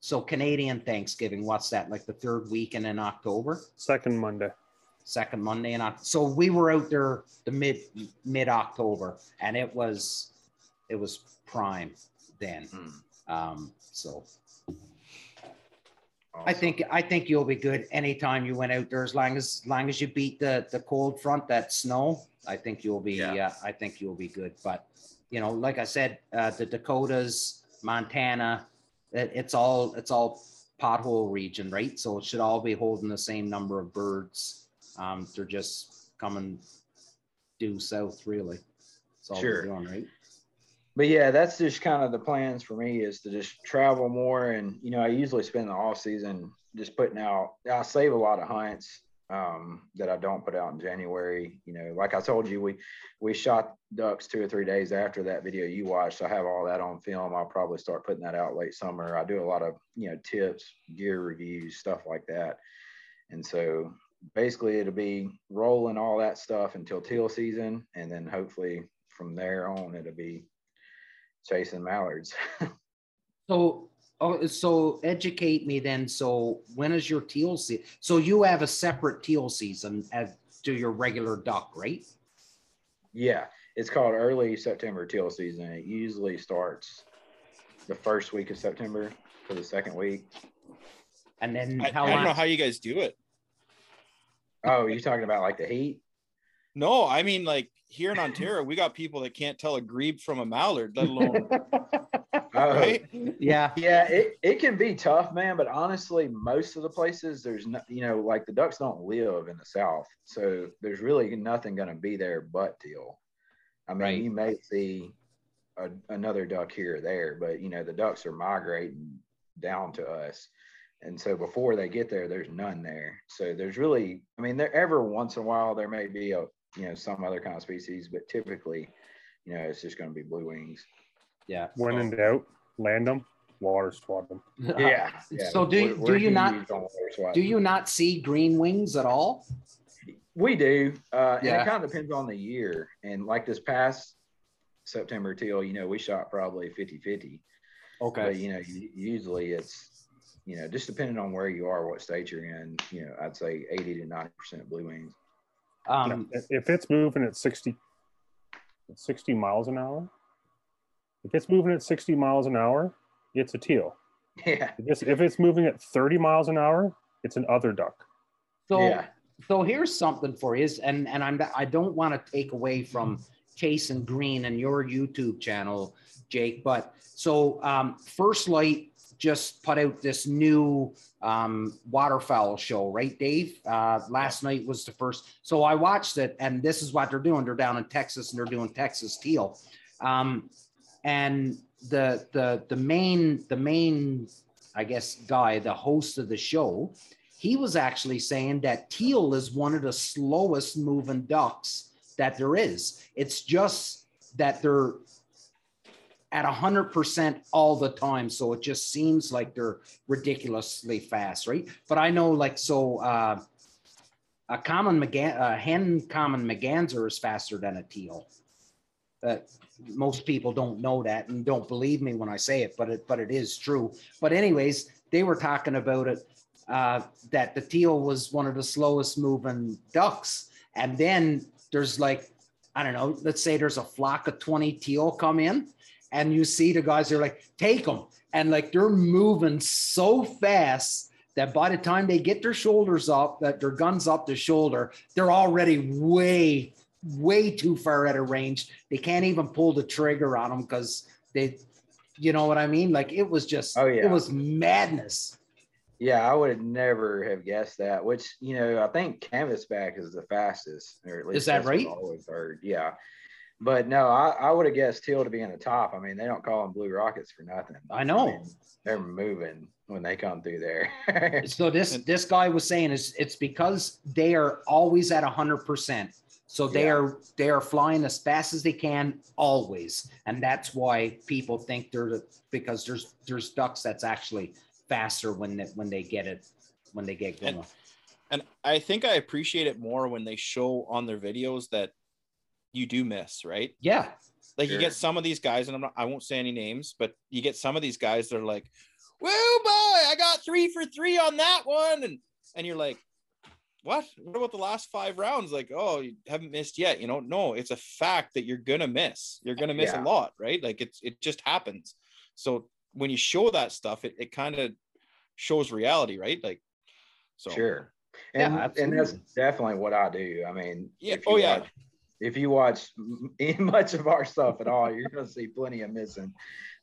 so Canadian Thanksgiving, what's that, like the third weekend in October, second Monday second Monday. And so we were out there the mid mid October, and it was, it was prime then. Mm. Um, so awesome. I think, I think you'll be good anytime you went out there, as long as, as long as you beat the, the cold front, that snow, I think you'll be, yeah. uh, I think you'll be good. But you know, like I said, uh, the Dakotas, Montana, it, it's all, it's all pothole region, right? So it should all be holding the same number of birds. Um, they're just coming due south, really. That's all sure. they're doing, right? But yeah, that's just kind of the plans for me, is to just travel more. And, you know, I usually spend the off season just putting out, I save a lot of hunts um, that I don't put out in January. You know, like I told you, we, we shot ducks two or three days after that video you watched. I have all that on film. I'll probably start putting that out late summer. I do a lot of, you know, tips, gear reviews, stuff like that. And so basically it'll be rolling all that stuff until teal season, and then hopefully from there on it'll be chasing mallards. So oh, so educate me then. So when is your teal season? So you have a separate teal season as to your regular duck, right? Yeah, it's called early September teal season. It usually starts the first week of September for the second week. And then I, how I don't know how you guys do it. Oh, you're talking about like the heat? No, I mean like here in Ontario, we got people that can't tell a grebe from a mallard, let alone. Oh, right? Yeah. Yeah, it, it can be tough, man. But honestly, most of the places there's no, you know, like the ducks don't live in the south. So there's really nothing going to be there but teal. I mean, right. You may see a, another duck here or there, but, you know, the ducks are migrating down to us. And so before they get there, there's none there. So there's really, I mean, there every once in a while there may be a, you know, some other kind of species, but typically, you know, it's just going to be blue wings. Yeah. When so, in doubt, land them, water swap them. Yeah. yeah. So do we're, do we're you not do you not see green wings at all? We do. Uh, yeah. And it kind of depends on the year. And like this past September teal, you know, we shot probably fifty fifty. Okay. But, you know, usually it's. You know, just depending on where you are, what state you're in, you know, I'd say eighty to ninety percent blue wings. Um, if it's moving at sixty, sixty miles an hour, if it's moving at sixty miles an hour, it's a teal. Yeah. If it's, if it's moving at thirty miles an hour, it's an other duck. So, yeah. so here's something for you, and and I'm I don't want to take away from Chasin' Green and your YouTube channel, Jake, but so um, First Light just put out this new um, waterfowl show, right, Dave? Uh, last yeah. night was the first. So I watched it, and this is what they're doing. They're down in Texas, and they're doing Texas teal. Um, and the the the main the main I guess guy, the host of the show, he was actually saying that teal is one of the slowest moving ducks that there is. It's just that they're at one hundred percent all the time. So it just seems like they're ridiculously fast, right? But I know, like, so uh, a common magan a hen common merganser is faster than a teal. Uh, most people don't know that and don't believe me when I say it, but it, but it is true. But anyways, they were talking about it, uh, that the teal was one of the slowest moving ducks. And then there's like, I don't know, let's say there's a flock of twenty teal come in, and you see the guys are like, take them. And like, they're moving so fast that by the time they get their shoulders up, that their guns up the shoulder, they're already way, way too far out of range. They can't even pull the trigger on them because they, you know what I mean? Like, it was just, oh, yeah. It was madness. Yeah, I would never have guessed that, which, you know, I think Canvasback is the fastest, or at least is that right? Always heard. Yeah. But no, I, I would have guessed teal to be in the top. I mean, they don't call them blue rockets for nothing. I know. I mean, they're moving when they come through there. So this this guy was saying is it's because they are always at one hundred percent. So they yeah. are they are flying as fast as they can always, and that's why people think they're because there's there's ducks that's actually faster when they, when they get it when they get going. And, and I think I appreciate it more when they show on their videos that you do miss, right? Yeah, like sure. You get some of these guys, and I'm not, I won't say any names, but you get some of these guys that are like, "Woo boy, I got three for three on that one," and and you're like, what? What about the last five rounds? Like, oh, you haven't missed yet. You know, no, it's a fact that you're going to miss. You're going to miss yeah. a lot, right? Like it's, it just happens. So when you show that stuff, it, it kind of shows reality, right? Like, so. Sure. And, yeah, and that's definitely what I do. I mean, yeah. Oh, watch, yeah. If you watch much of our stuff at all, you're going to see plenty of missing.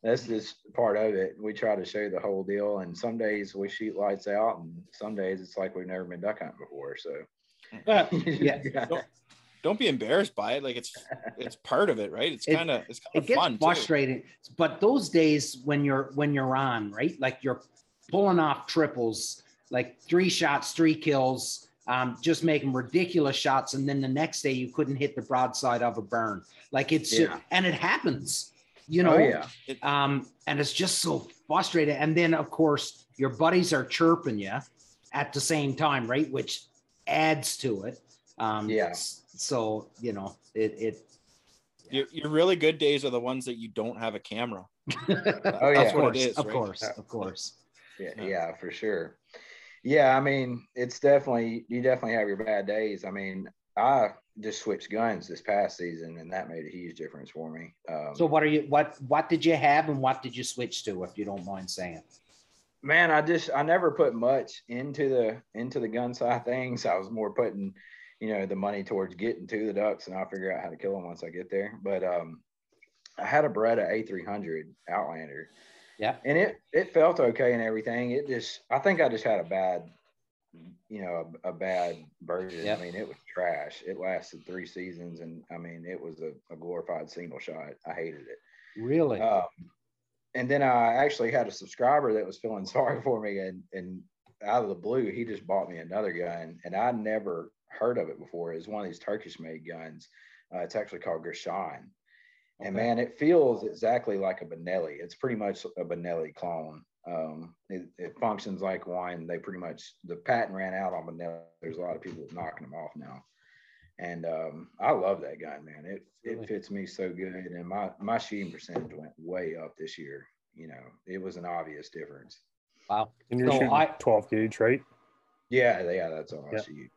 That's just part of it. We try to show the whole deal, and some days we shoot lights out, and some days it's like we've never been duck hunting before. So, uh, yeah, don't, don't be embarrassed by it. Like it's it's part of it, right? It's kind of it, it's kind of it fun. Gets frustrating, too. But those days when you're when you're on, right? Like you're pulling off triples, like three shots, three kills. Um, just making ridiculous shots, and then the next day you couldn't hit the broadside of a burn. Like it's yeah. and it happens, you know. Oh, yeah. Um, and it's just so frustrating. And then of course your buddies are chirping you at the same time, right? Which adds to it. Um, yeah. So you know it. it yeah. your, your really good days are the ones that you don't have a camera. oh yeah, That's what it is, of right? course, of course. Yeah, yeah, for sure. Yeah, I mean, it's definitely, you definitely have your bad days. I mean, I just switched guns this past season, and that made a huge difference for me. Um, so what are you, what, what did you have and what did you switch to, if you don't mind saying? Man, I just, I never put much into the, into the gun side things. I was more putting, you know, the money towards getting to the ducks, and I'll figure out how to kill them once I get there. But um, I had a Beretta A three hundred Outlander. Yeah. And it, it felt okay and everything. It just, I think I just had a bad, you know, a, a bad version. Yeah. I mean, it was trash. It lasted three seasons. And I mean, it was a, a glorified single shot. I hated it. Really? Um, and then I actually had a subscriber that was feeling sorry for me. And, and out of the blue, he just bought me another gun. And I never heard of it before. It was one of these Turkish made guns. Uh, it's actually called Gershon. Okay. And man, it feels exactly like a Benelli. It's pretty much a Benelli clone. Um, it, it functions like one. They pretty much, the patent ran out on Benelli. There's a lot of people knocking them off now. And um, I love that gun, man. It really? It fits me so good. And my, my shooting percentage went way up this year. You know, it was an obvious difference. Wow. And you're so shooting I, twelve gauge, right? Yeah, yeah, that's all yeah. I shoot.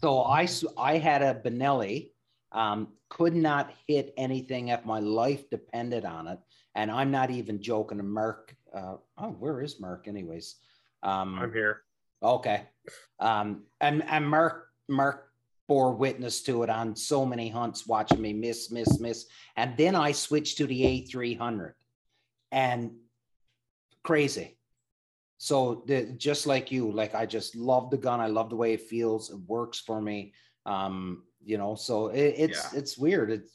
So I, I had a Benelli. Um, could not hit anything if my life depended on it. And I'm not even joking. And Merc, uh, oh, where is Merc anyways? Um, I'm here. Okay. Um, and and Merc, Merc bore witness to it on so many hunts, watching me miss, miss, miss. And then I switched to the A three hundred. And crazy. So the, just like you, like I just love the gun. I love the way it feels. It works for me. Um, you know, so it, it's, yeah. it's weird. It's,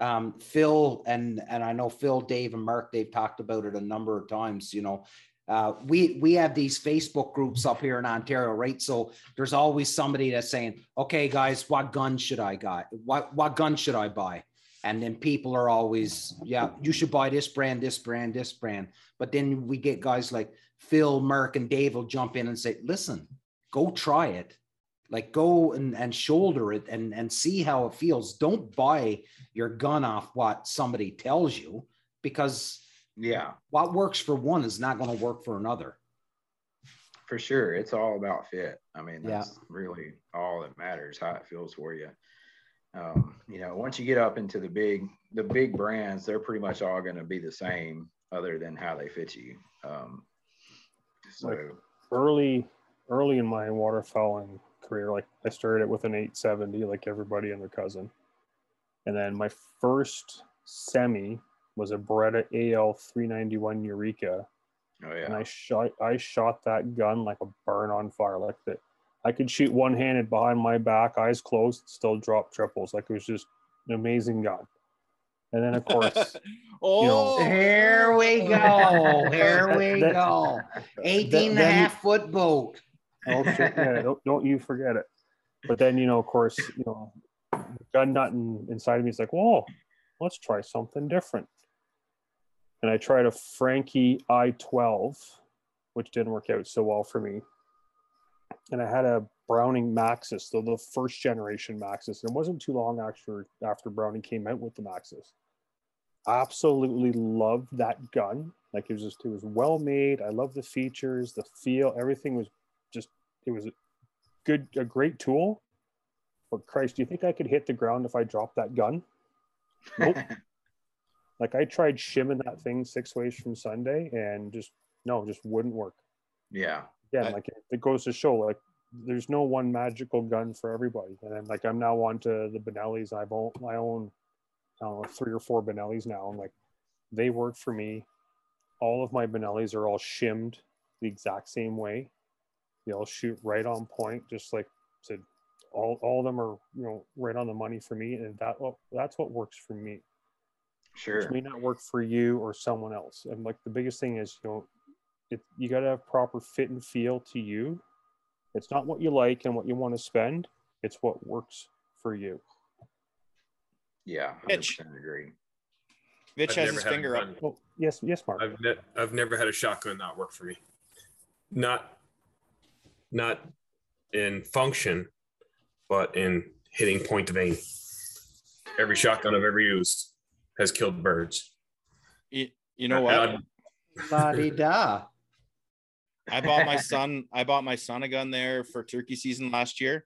um, Phil and, and I know Phil, Dave and Mark, they've talked about it a number of times, you know, Uh, we we have these Facebook groups up here in Ontario, right? So there's always somebody that's saying, okay, guys, what gun should I got? What, what gun should I buy? And then people are always, yeah, you should buy this brand, this brand, this brand. But then we get guys like Phil, Merck, and Dave will jump in and say, listen, go try it. Like go and, and shoulder it and, and see how it feels. Don't buy your gun off what somebody tells you, because yeah, what works for one is not going to work for another. For sure. It's all about fit. I mean, that's yeah. really all that matters, how it feels for you. Um, you know, once you get up into the big, the big brands, they're pretty much all going to be the same other than how they fit you. Um, so like early, early in my waterfowling career, like I started with an eight seventy, like everybody and their cousin. And then my first semi was a Beretta A L three ninety-one Eureka. Oh yeah. And I shot, I shot that gun like a burn on fire, like that. I could shoot one-handed behind my back, eyes closed, still drop triples. Like it was just an amazing gun. And then of course, oh, you know, here we go, here we that, go, eighteen that, and a half you, foot boat. Oh shit, yeah, don't, don't you forget it. But then you know, of course, you know, gun nut in, inside of me is like, whoa, let's try something different. And I tried a Frankie I twelve, which didn't work out so well for me. And I had a Browning Maxis, though the first generation Maxis. And it wasn't too long after, after Browning came out with the Maxis. I absolutely loved that gun. Like it was just, it was well made. I loved the features, the feel, everything was just, it was a good, a great tool. But Christ, do you think I could hit the ground if I dropped that gun? Nope. Like I tried shimming that thing six ways from Sunday and just, no, just wouldn't work. Yeah. Yeah, like it goes to show, like there's no one magical gun for everybody. And then, like I'm now on to the Benellis. I've own my own, I don't know, three or four Benellis now. I'm like, they work for me. All of my Benellis are all shimmed the exact same way. They all shoot right on point, just like I said. All all of them are, you know, right on the money for me, and that well, that's what works for me. Sure, which may not work for you or someone else. And like the biggest thing is, you know. It, you got to have proper fit and feel to you. It's not what you like and what you want to spend. It's what works for you. Yeah, I agree. Mitch I've has his finger up. Oh, yes, yes, Mark. I've, ne I've never had a shotgun not work for me. Not, not in function, but in hitting point of aim. Every shotgun I've ever used has killed birds. You, you know what? I, La-dee-da. I bought my son. I bought my son a gun there for turkey season last year,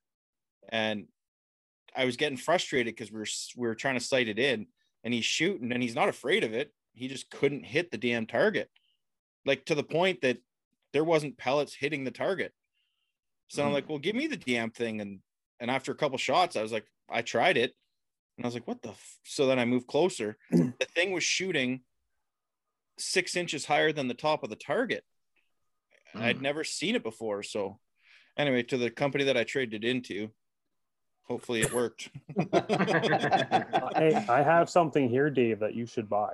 and I was getting frustrated because we were we were trying to sight it in, and he's shooting, and he's not afraid of it. He just couldn't hit the damn target, like to the point that there wasn't pellets hitting the target. So mm-hmm. I'm like, well, give me the damn thing, and and after a couple shots, I was like, I tried it, and I was like, what the? F-? So then I moved closer. The thing was shooting six inches higher than the top of the target. Mm. I'd never seen it before. So anyway, to the company that I traded into, hopefully it worked. I, I have something here, Dave, that you should buy.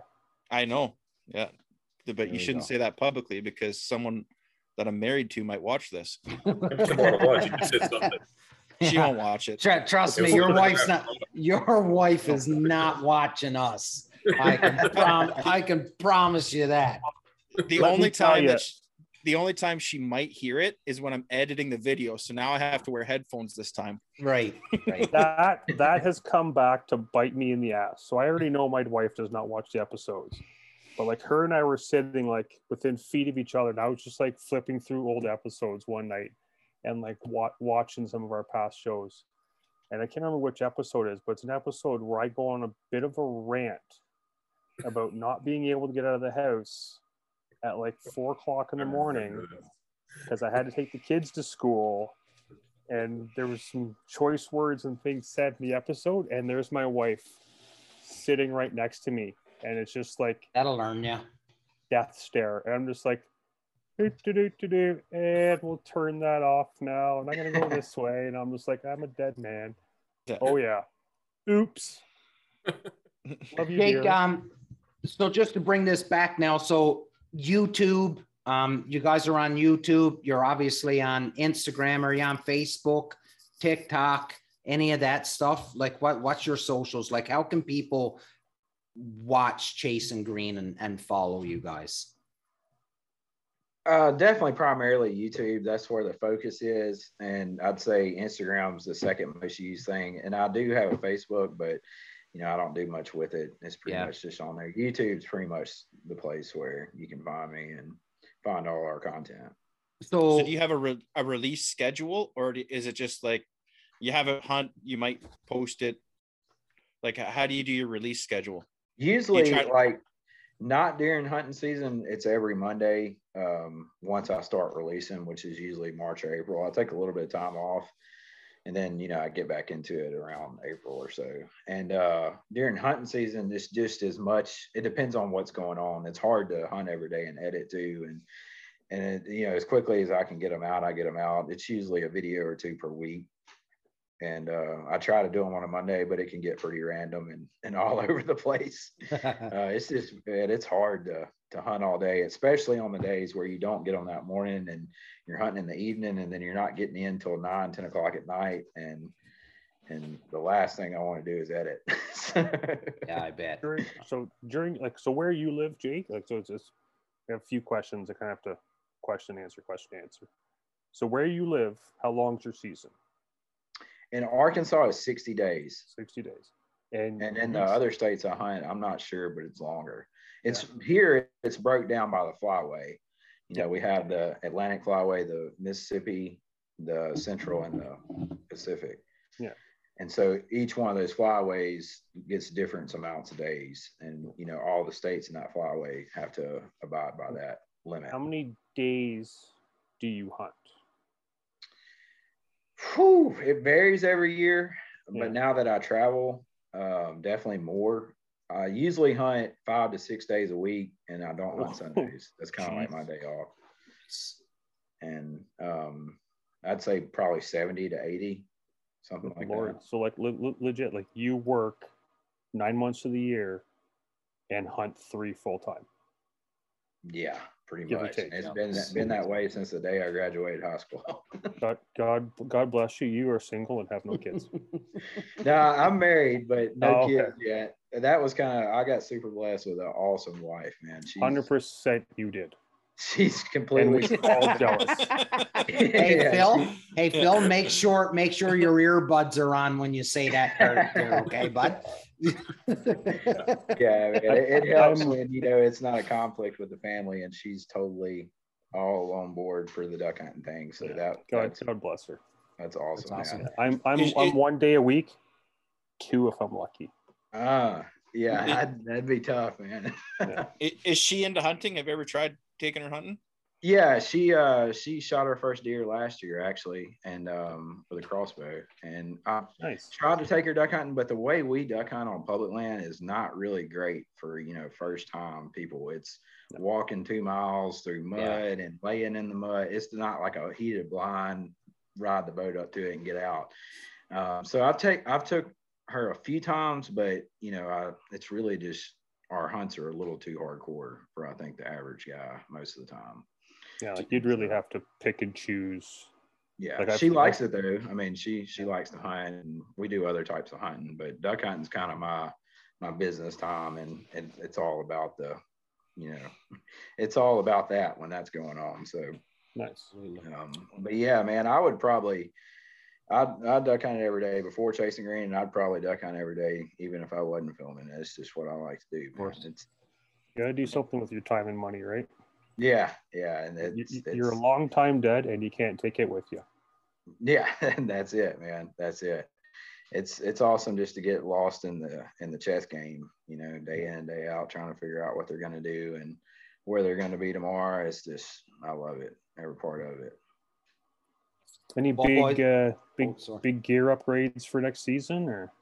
I know. Yeah. But there you shouldn't go. Say that publicly because someone that I'm married to might watch this. She won't watch it. Trust me. Your wife's not, your wife is not watching us. I can, prom I can promise you that. The Let only time that she, the only time she might hear it is when I'm editing the video. So now I have to wear headphones this time. Right. Right. That that has come back to bite me in the ass. So I already know my wife does not watch the episodes, but like her and I were sitting like within feet of each other, and I was just like flipping through old episodes one night and like wa watching some of our past shows, and I can't remember which episode it is, but it's an episode where I go on a bit of a rant about not being able to get out of the house at like four o'clock in the morning because I had to take the kids to school, and there was some choice words and things said in the episode, and there's my wife sitting right next to me, and it's just like that'll learn ya. Death stare, and I'm just like do, do, do, do, do, and we'll turn that off now, and I'm gonna go this way, and I'm just like I'm a dead man. Oh yeah, oops. Love you, Jake, dear. um So just to bring this back now, so YouTube, Um, you guys are on YouTube. You're obviously on Instagram. Are you on Facebook, TikTok, any of that stuff? Like what, what's your socials? Like how can people watch Chasin' Green and, and follow you guys? Uh, definitely primarily YouTube. That's where the focus is. And I'd say Instagram's the second most used thing. And I do have a Facebook, but you know, I don't do much with it. It's pretty yeah. much just on there. YouTube's pretty much the place where you can find me and find all our content. So, so do you have a, re a release schedule, or do, is it just like you have a hunt, you might post it? Like, how do you do your release schedule? Usually, you like, not during hunting season. It's every Monday um, once I start releasing, which is usually March or April. I take a little bit of time off, and then, you know, I get back into it around April or so. And uh, during hunting season, it's just as much. It depends on what's going on. It's hard to hunt every day and edit too. And, and it, you know, as quickly as I can get them out, I get them out. It's usually a video or two per week. And uh, I try to do them on a Monday, but it can get pretty random and, and all over the place. uh, it's just, it's hard to, to hunt all day, especially on the days where you don't get on that morning and you're hunting in the evening, and then you're not getting in till nine, ten o'clock at night. And, and the last thing I want to do is edit. So. Yeah, I bet. During, so during like, so where you live, Jake, like, so it's just, I have a few questions. I kind of have to question, answer, question, answer. So where you live, how long's your season? In Arkansas, it's sixty days. Sixty days, and and in the other states I hunt, I'm not sure, but it's longer. It's yeah. here. It's broke down by the flyway. You know, we have the Atlantic Flyway, the Mississippi, the Central, and the Pacific. Yeah. And so each one of those flyways gets different amounts of days, and you know, all the states in that flyway have to abide by that limit. How many days do you hunt? Whew, it varies every year, but yeah. now that I travel, um, definitely more. I usually hunt five to six days a week, and I don't hunt Sundays. That's kind of like my day off. And um, I'd say probably seventy to eighty, something like Lord. that. So like le le legit, like you work nine months of the year and hunt three full time. Yeah. Pretty Give much. It's yeah. been been that way since the day I graduated high school. God, God, God bless you. You are single and have no kids. No, I'm married, but no oh, kids okay. yet. That was kind of. I got super blessed with an awesome wife, man. Hundred percent, you did. She's completely all jealous. Hey yeah, Phil, she, hey Phil, make sure make sure your earbuds are on when you say that part there, okay, bud? Yeah, it, it helps when you know it's not a conflict with the family, and she's totally all on board for the duck hunting thing. So yeah. that God, God bless her. That's awesome. That's awesome. I'm I'm it, I'm one day a week, two if I'm lucky. Ah, uh, yeah, that'd, that'd be tough, man. Yeah. Is she into hunting? Have you ever tried taking her hunting? Yeah, she uh she shot her first deer last year actually, and um with a crossbow, and I nice. tried to take her duck hunting, but the way we duck hunt on public land is not really great for, you know, first time people. It's walking two miles through mud yeah. and laying in the mud. It's not like a heated blind, ride the boat up to it and get out. Um, so I've take I've took her a few times, but you know, I, it's really just our hunts are a little too hardcore for, I think, the average guy most of the time. Yeah, like you'd really have to pick and choose. Yeah, like she likes it though. I mean, she she likes to hunt, and we do other types of hunting, but duck hunting's kind of my my business time, and and it's all about the, you know, it's all about that when that's going on. So nice. Um, but yeah, man, I would probably. I'd, I'd duck hunt every day before Chasin' Green, and I'd probably duck hunt every day, even if I wasn't filming. That's just what I like to do. Of course, it's, you gotta do something with your time and money, right? Yeah, yeah. And it's, you, you're it's, a long time dead, and you can't take it with you. Yeah, and that's it, man. That's it. It's it's awesome just to get lost in the in the chess game, you know, day in and day out, trying to figure out what they're gonna do and where they're gonna be tomorrow. It's just, I love it, every part of it. Any big, uh, big, oh, big gear upgrades for next season, or?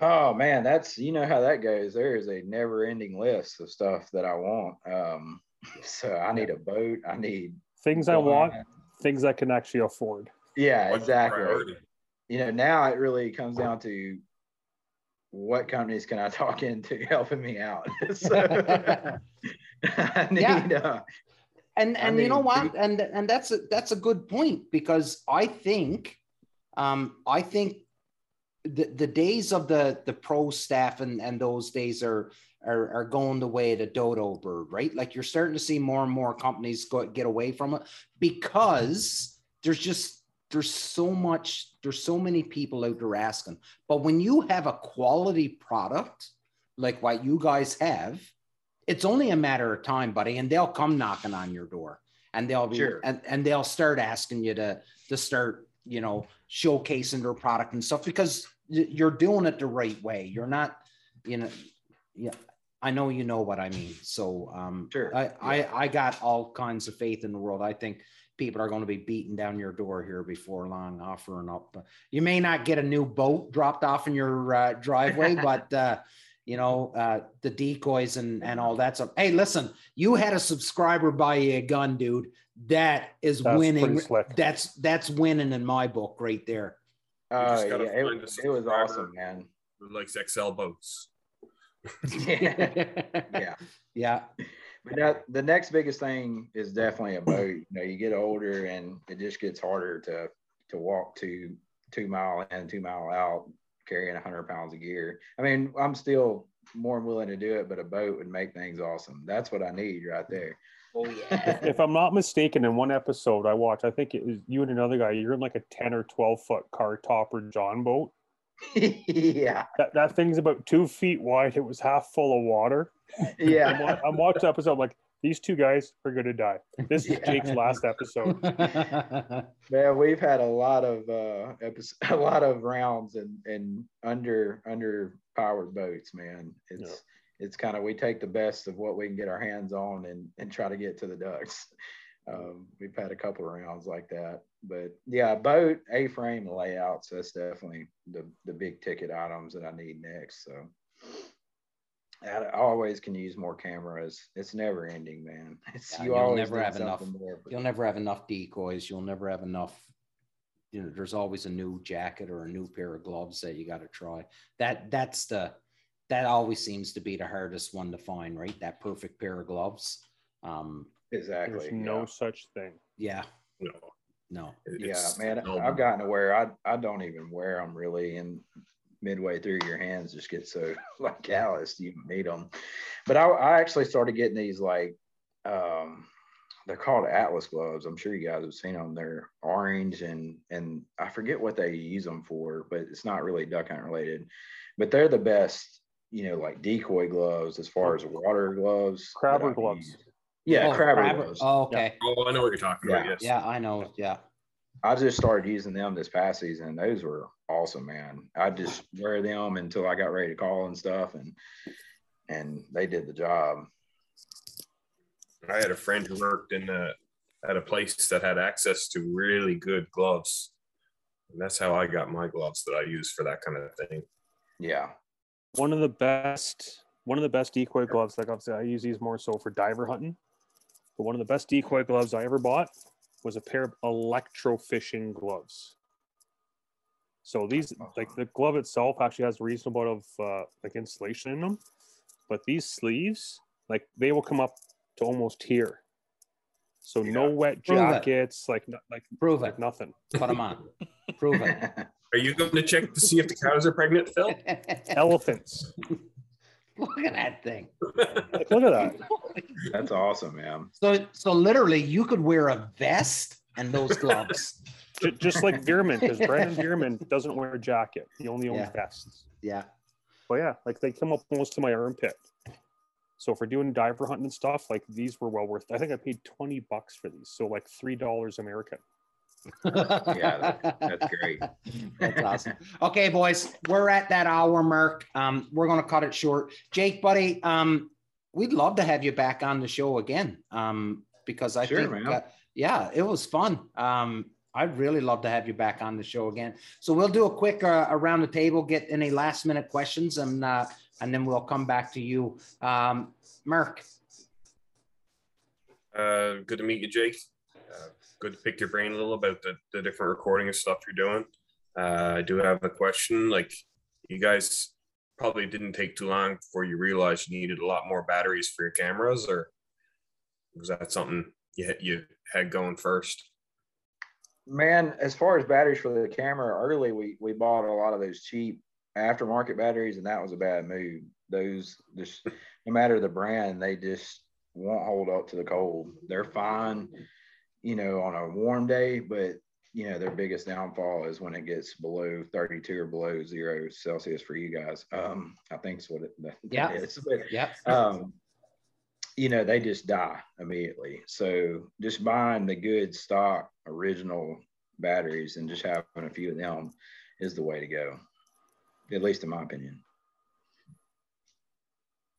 Oh man, that's, you know how that goes. There is a never-ending list of stuff that I want. Um, so I need a boat. I need things I want, things I can actually afford. Yeah, exactly. You know, now it really comes down to what companies can I talk into helping me out. So I need. Yeah. Uh, And and I mean, you know what? And and that's a, that's a good point, because I think, um, I think the the days of the the pro staff and and those days are are are going the way of the dodo bird, right? Like you're starting to see more and more companies go, get away from it, because there's just there's so much there's so many people out there asking. But when you have a quality product like what you guys have, it's only a matter of time, buddy, and they'll come knocking on your door, and they'll be sure. and, and they'll start asking you to to start, you know, showcasing their product and stuff, because you're doing it the right way. You're not, you know, yeah, I know you know what I mean. So um, sure. I, yeah. I I got all kinds of faith in the world. I think people are going to be beating down your door here before long, offering up. You may not get a new boat dropped off in your uh, driveway, but. Uh, You know, uh, the decoys and, and all that stuff. Hey, listen, you had a subscriber buy you a gun, dude. That is that's winning. That's that's winning in my book right there. Uh, yeah, it, it was awesome, man. Who likes X L boats. yeah. yeah. Yeah. But that, the next biggest thing is definitely a boat. You know, you get older and it just gets harder to, to walk to two mile in, two mile out, carrying one hundred pounds of gear. I mean, I'm still more than willing to do it, but a boat would make things awesome. That's what I need right there. Oh, yeah. If, if I'm not mistaken, in one episode I watched, I think it was you and another guy, you're in like a ten or twelve foot car topper John boat. yeah. That, that thing's about two feet wide. It was half full of water. Yeah. I'm, I'm watching the episode, I'm like, these two guys are going to die. This is yeah. Jake's last episode. Man, we've had a lot of uh, episode, a lot of rounds and and under under powered boats. Man, it's yeah. it's kind of, we take the best of what we can get our hands on and and try to get to the ducks. Um, we've had a couple of rounds like that, but yeah, boat, A-frame, layouts. That's definitely the the big ticket items that I need next. So. I always can use more cameras. It's never ending, man. It's, yeah, you you'll never have enough. More, you'll never have enough decoys. You'll never have enough. You know, there's always a new jacket or a new pair of gloves that you got to try. That that's the that always seems to be the hardest one to find, right? That perfect pair of gloves. Um, exactly. There's no yeah. such thing. Yeah. No. No. It's, yeah, man. Um, I've gotten to where I I don't even wear them really, and. Midway through, your hands just get so like calloused, you need them. But I, I actually started getting these like um they're called Atlas gloves. I'm sure you guys have seen them. They're orange and and I forget what they use them for, but it's not really duck hunt related. But they're the best, you know, like decoy gloves as far as water gloves. Crabber gloves. Use. Yeah, oh, crabber, crabber gloves. Oh, okay. Yeah. Oh, I know what you're talking yeah. about. Yes. Yeah, I know. Yeah. I just started using them this past season. Those were awesome, man. I just wear them until I got ready to call and stuff, and and they did the job. I had a friend who worked in a, at a place that had access to really good gloves, and that's how I got my gloves that I use for that kind of thing. Yeah, one of the best one of the best decoy gloves. Like obviously, I use these more so for diver hunting, but one of the best decoy gloves I ever bought was a pair of electrofishing gloves. So these, like the glove itself actually has a reasonable amount of uh, like insulation in them, but these sleeves, like they will come up to almost here. So yeah. no wet jackets, like like prove like it, nothing. Put them on. Prove it. Are you going to check to see if the cows are pregnant, Phil? Elephants. Look at that thing. Like, look at that. That's awesome, man. So, so literally, you could wear a vest and those gloves. Just like Bierman, because Brandon Bierman doesn't wear a jacket. He only owns yeah. vests. Yeah. But yeah, like they come up almost to my armpit. So if we're doing diver hunting and stuff, like these were well worth. I think I paid twenty bucks for these. So like three dollars American. yeah, that, that's great. That's awesome. Okay, boys, we're at that hour mark. Um, we're going to cut it short. Jake, buddy, um, we'd love to have you back on the show again. Um, because I sure, think, man. Uh, yeah, it was fun. Um, I'd really love to have you back on the show again. So we'll do a quick uh, around the table, get any last minute questions, and uh, and then we'll come back to you, um, Mark. Uh, good to meet you, Jake. Uh, good to pick your brain a little about the, the different recording and stuff you're doing. Uh, I do have a question. Like, you guys probably didn't take too long before you realized you needed a lot more batteries for your cameras, or was that something you, you had going first? Man, as far as batteries for the camera, early we we bought a lot of those cheap aftermarket batteries, and that was a bad move. Those just, no matter the brand, they just won't hold up to the cold. They're fine, you know, on a warm day, but you know, their biggest downfall is when it gets below thirty-two or below zero Celsius for you guys. Um, I think is what it yeah. is. But, yep. um, you know, they just die immediately. So just buying the good stock original batteries and just having a few of them is the way to go, at least in my opinion.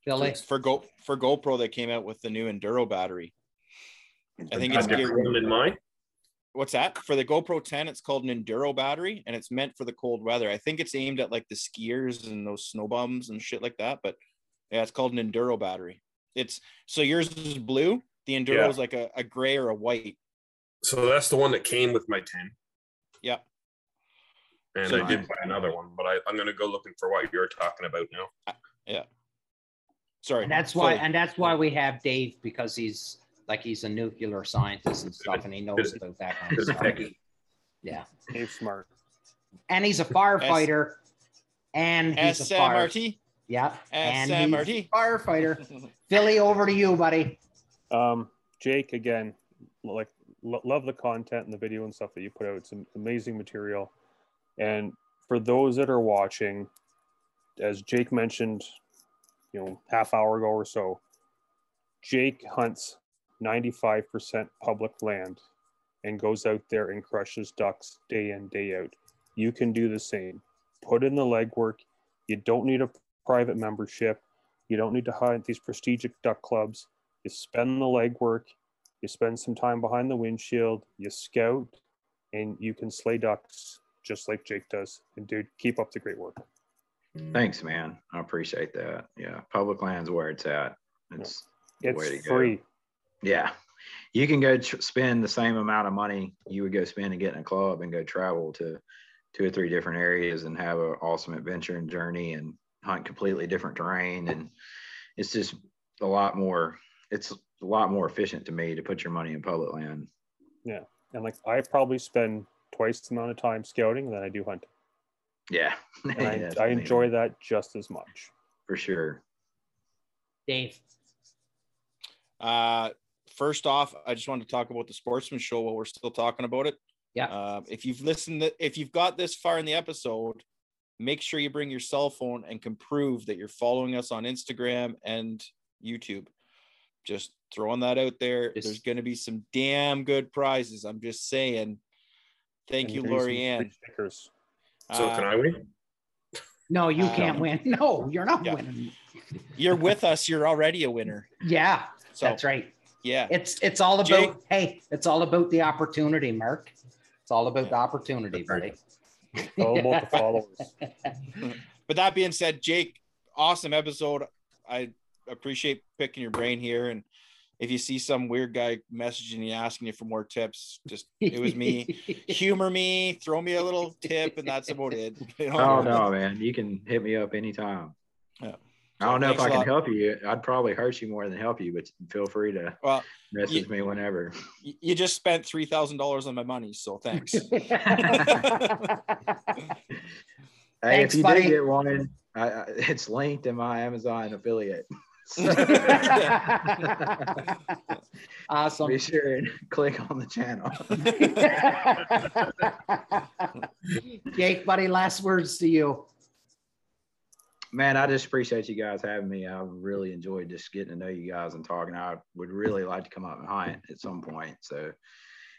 So for Go for GoPro, they came out with the new Enduro battery. I think it's different in mine. What's that? For the GoPro ten, it's called an Enduro battery, and it's meant for the cold weather. I think it's aimed at like the skiers and those snow bums and shit like that. But yeah, it's called an Enduro battery. It's so yours is blue. The Enduro yeah. is like a, a gray or a white. So that's the one that came with my ten. Yeah. And so I did buy another one, but I, I'm going to go looking for what you're talking about now. Yeah. Sorry. And that's why, Sorry. and that's why we have Dave, because he's like, he's a nuclear scientist and stuff, and he knows about that kind of stuff. Yeah. Dave's smart. And he's a firefighter. And he's a firefighter. Yeah. And he's a firefighter. Philly, over to you, buddy. Um, Jake, again, like, love the content and the video and stuff that you put out. It's amazing material. And for those that are watching, as Jake mentioned, you know, half hour ago or so, Jake hunts ninety-five percent public land and goes out there and crushes ducks day in, day out. You can do the same. Put in the legwork. You don't need a private membership. You don't need to hunt these prestigious duck clubs. You spend the legwork. You spend some time behind the windshield, you scout, and you can slay ducks just like Jake does. And dude, keep up the great work. Thanks, man. I appreciate that. Yeah. Public land's where it's at. It's, it's the way to free. Go. Yeah. You can go spend the same amount of money you would go spend and get in a club and go travel to two or three different areas and have an awesome adventure and journey and hunt completely different terrain. And it's just a lot more. It's a lot more efficient to me to put your money in public land. Yeah. And like, I probably spend twice the amount of time scouting than I do hunting. Yeah. I, I enjoy that just as much. For sure. Dave. Uh, first off, I just wanted to talk about the Sportsman Show while we're still talking about it. Yeah. Uh, if you've listened, to, if you've got this far in the episode, make sure you bring your cell phone and can prove that you're following us on Instagram and YouTube. Just throwing that out there. There's going to be some damn good prizes. I'm just saying. Thank and you, Laurie Ann. So can I win? Uh, no, you um, can't win. No, you're not yeah. winning. You're with us. You're already a winner. Yeah, so, that's right. Yeah, it's it's all about Jake, hey, it's all about the opportunity, Mark. It's all about yeah. the opportunity, buddy. All about the followers. But that being said, Jake, awesome episode. I appreciate picking your brain here, and if you see some weird guy messaging you asking you for more tips, just it was me. Humor me, throw me a little tip, and that's about it. You know? Oh no, man, you can hit me up anytime. Yeah. I don't know if I can help you. I'd probably hurt you more than help you, but feel free to well, message you, me whenever. You just spent three thousand dollars on my money, so thanks. Hey, Thanks, if you buddy. did get one, I, I, it's linked in my Amazon affiliate. Awesome. Be sure and click on the channel. Jake, buddy, last words to you. Man, I just appreciate you guys having me. I really enjoyed just getting to know you guys and talking. I would really like to come up and hunt at some point. So,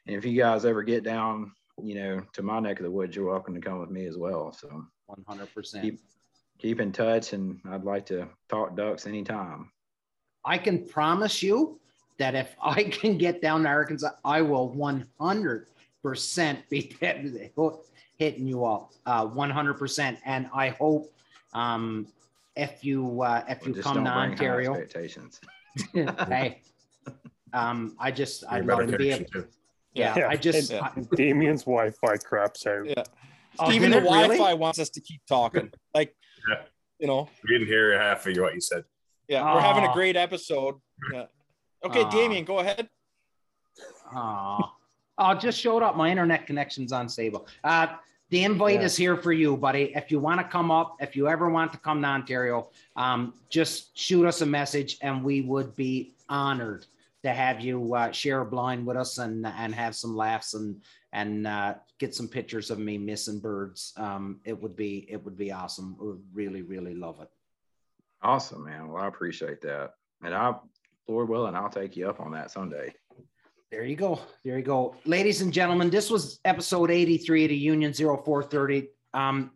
and if you guys ever get down, you know, to my neck of the woods, you're welcome to come with me as well. So one hundred percent. Keep, keep in touch, and I'd like to talk ducks anytime. I can promise you that if I can get down to Arkansas, I will one hundred percent be hitting you all, uh, one hundred percent. And I hope um, if you uh, if well, you come to Ontario, expectations. Hey, um, I just you're I'd love to be able to. Yeah, yeah, I just and, I, Damien's Wi-Fi craps out. Yeah, Stephen, the Wi-Fi really? wants us to keep talking. Like, yeah. you know, we didn't hear half of what you said. Yeah, uh, we're having a great episode. Yeah. Okay, uh, Damien, go ahead. Oh, oh, just showed up. My internet connection's unstable. Uh, the invite yeah. is here for you, buddy. If you want to come up, if you ever want to come to Ontario, um, just shoot us a message and we would be honored to have you uh, share a blind with us and and have some laughs and and uh, get some pictures of me missing birds. Um, it would be it would be awesome. We would really, really love it. Awesome, man. Well, I appreciate that. And I'll, Lord willing, I'll take you up on that someday. There you go. There you go. Ladies and gentlemen, this was episode eighty-three of the Union Zero four thirty. Um,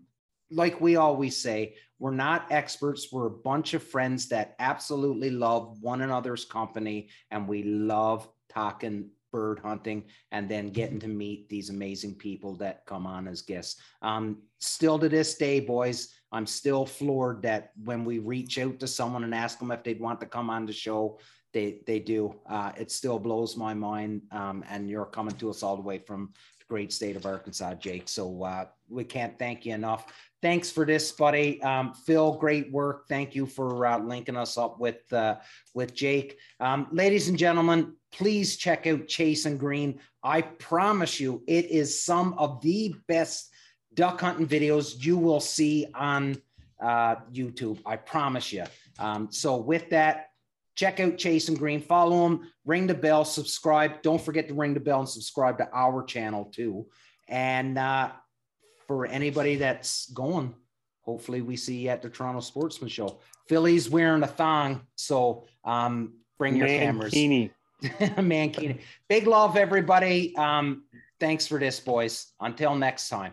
like we always say, we're not experts. We're a bunch of friends that absolutely love one another's company, and we love talking bird hunting and then getting to meet these amazing people that come on as guests. Um, still to this day, boys, I'm still floored that when we reach out to someone and ask them if they'd want to come on the show, they, they do. Uh, it still blows my mind. Um, and you're coming to us all the way from the great state of Arkansas, Jake. So uh, we can't thank you enough. Thanks for this, buddy. Um, Phil, great work. Thank you for uh, linking us up with, uh, with Jake. Um, ladies and gentlemen, please check out Chasin' Green. I promise you, it is some of the best duck hunting videos you will see on uh, YouTube. I promise you. Um, so with that, check out Chasin' Green. Follow him. Ring the bell. Subscribe. Don't forget to ring the bell and subscribe to our channel too. And uh, for anybody that's going, hopefully we see you at the Toronto Sportsman Show. Philly's wearing a thong, so um, bring your cameras. Mankini. Mankini. Big love, everybody. Um, thanks for this, boys. Until next time.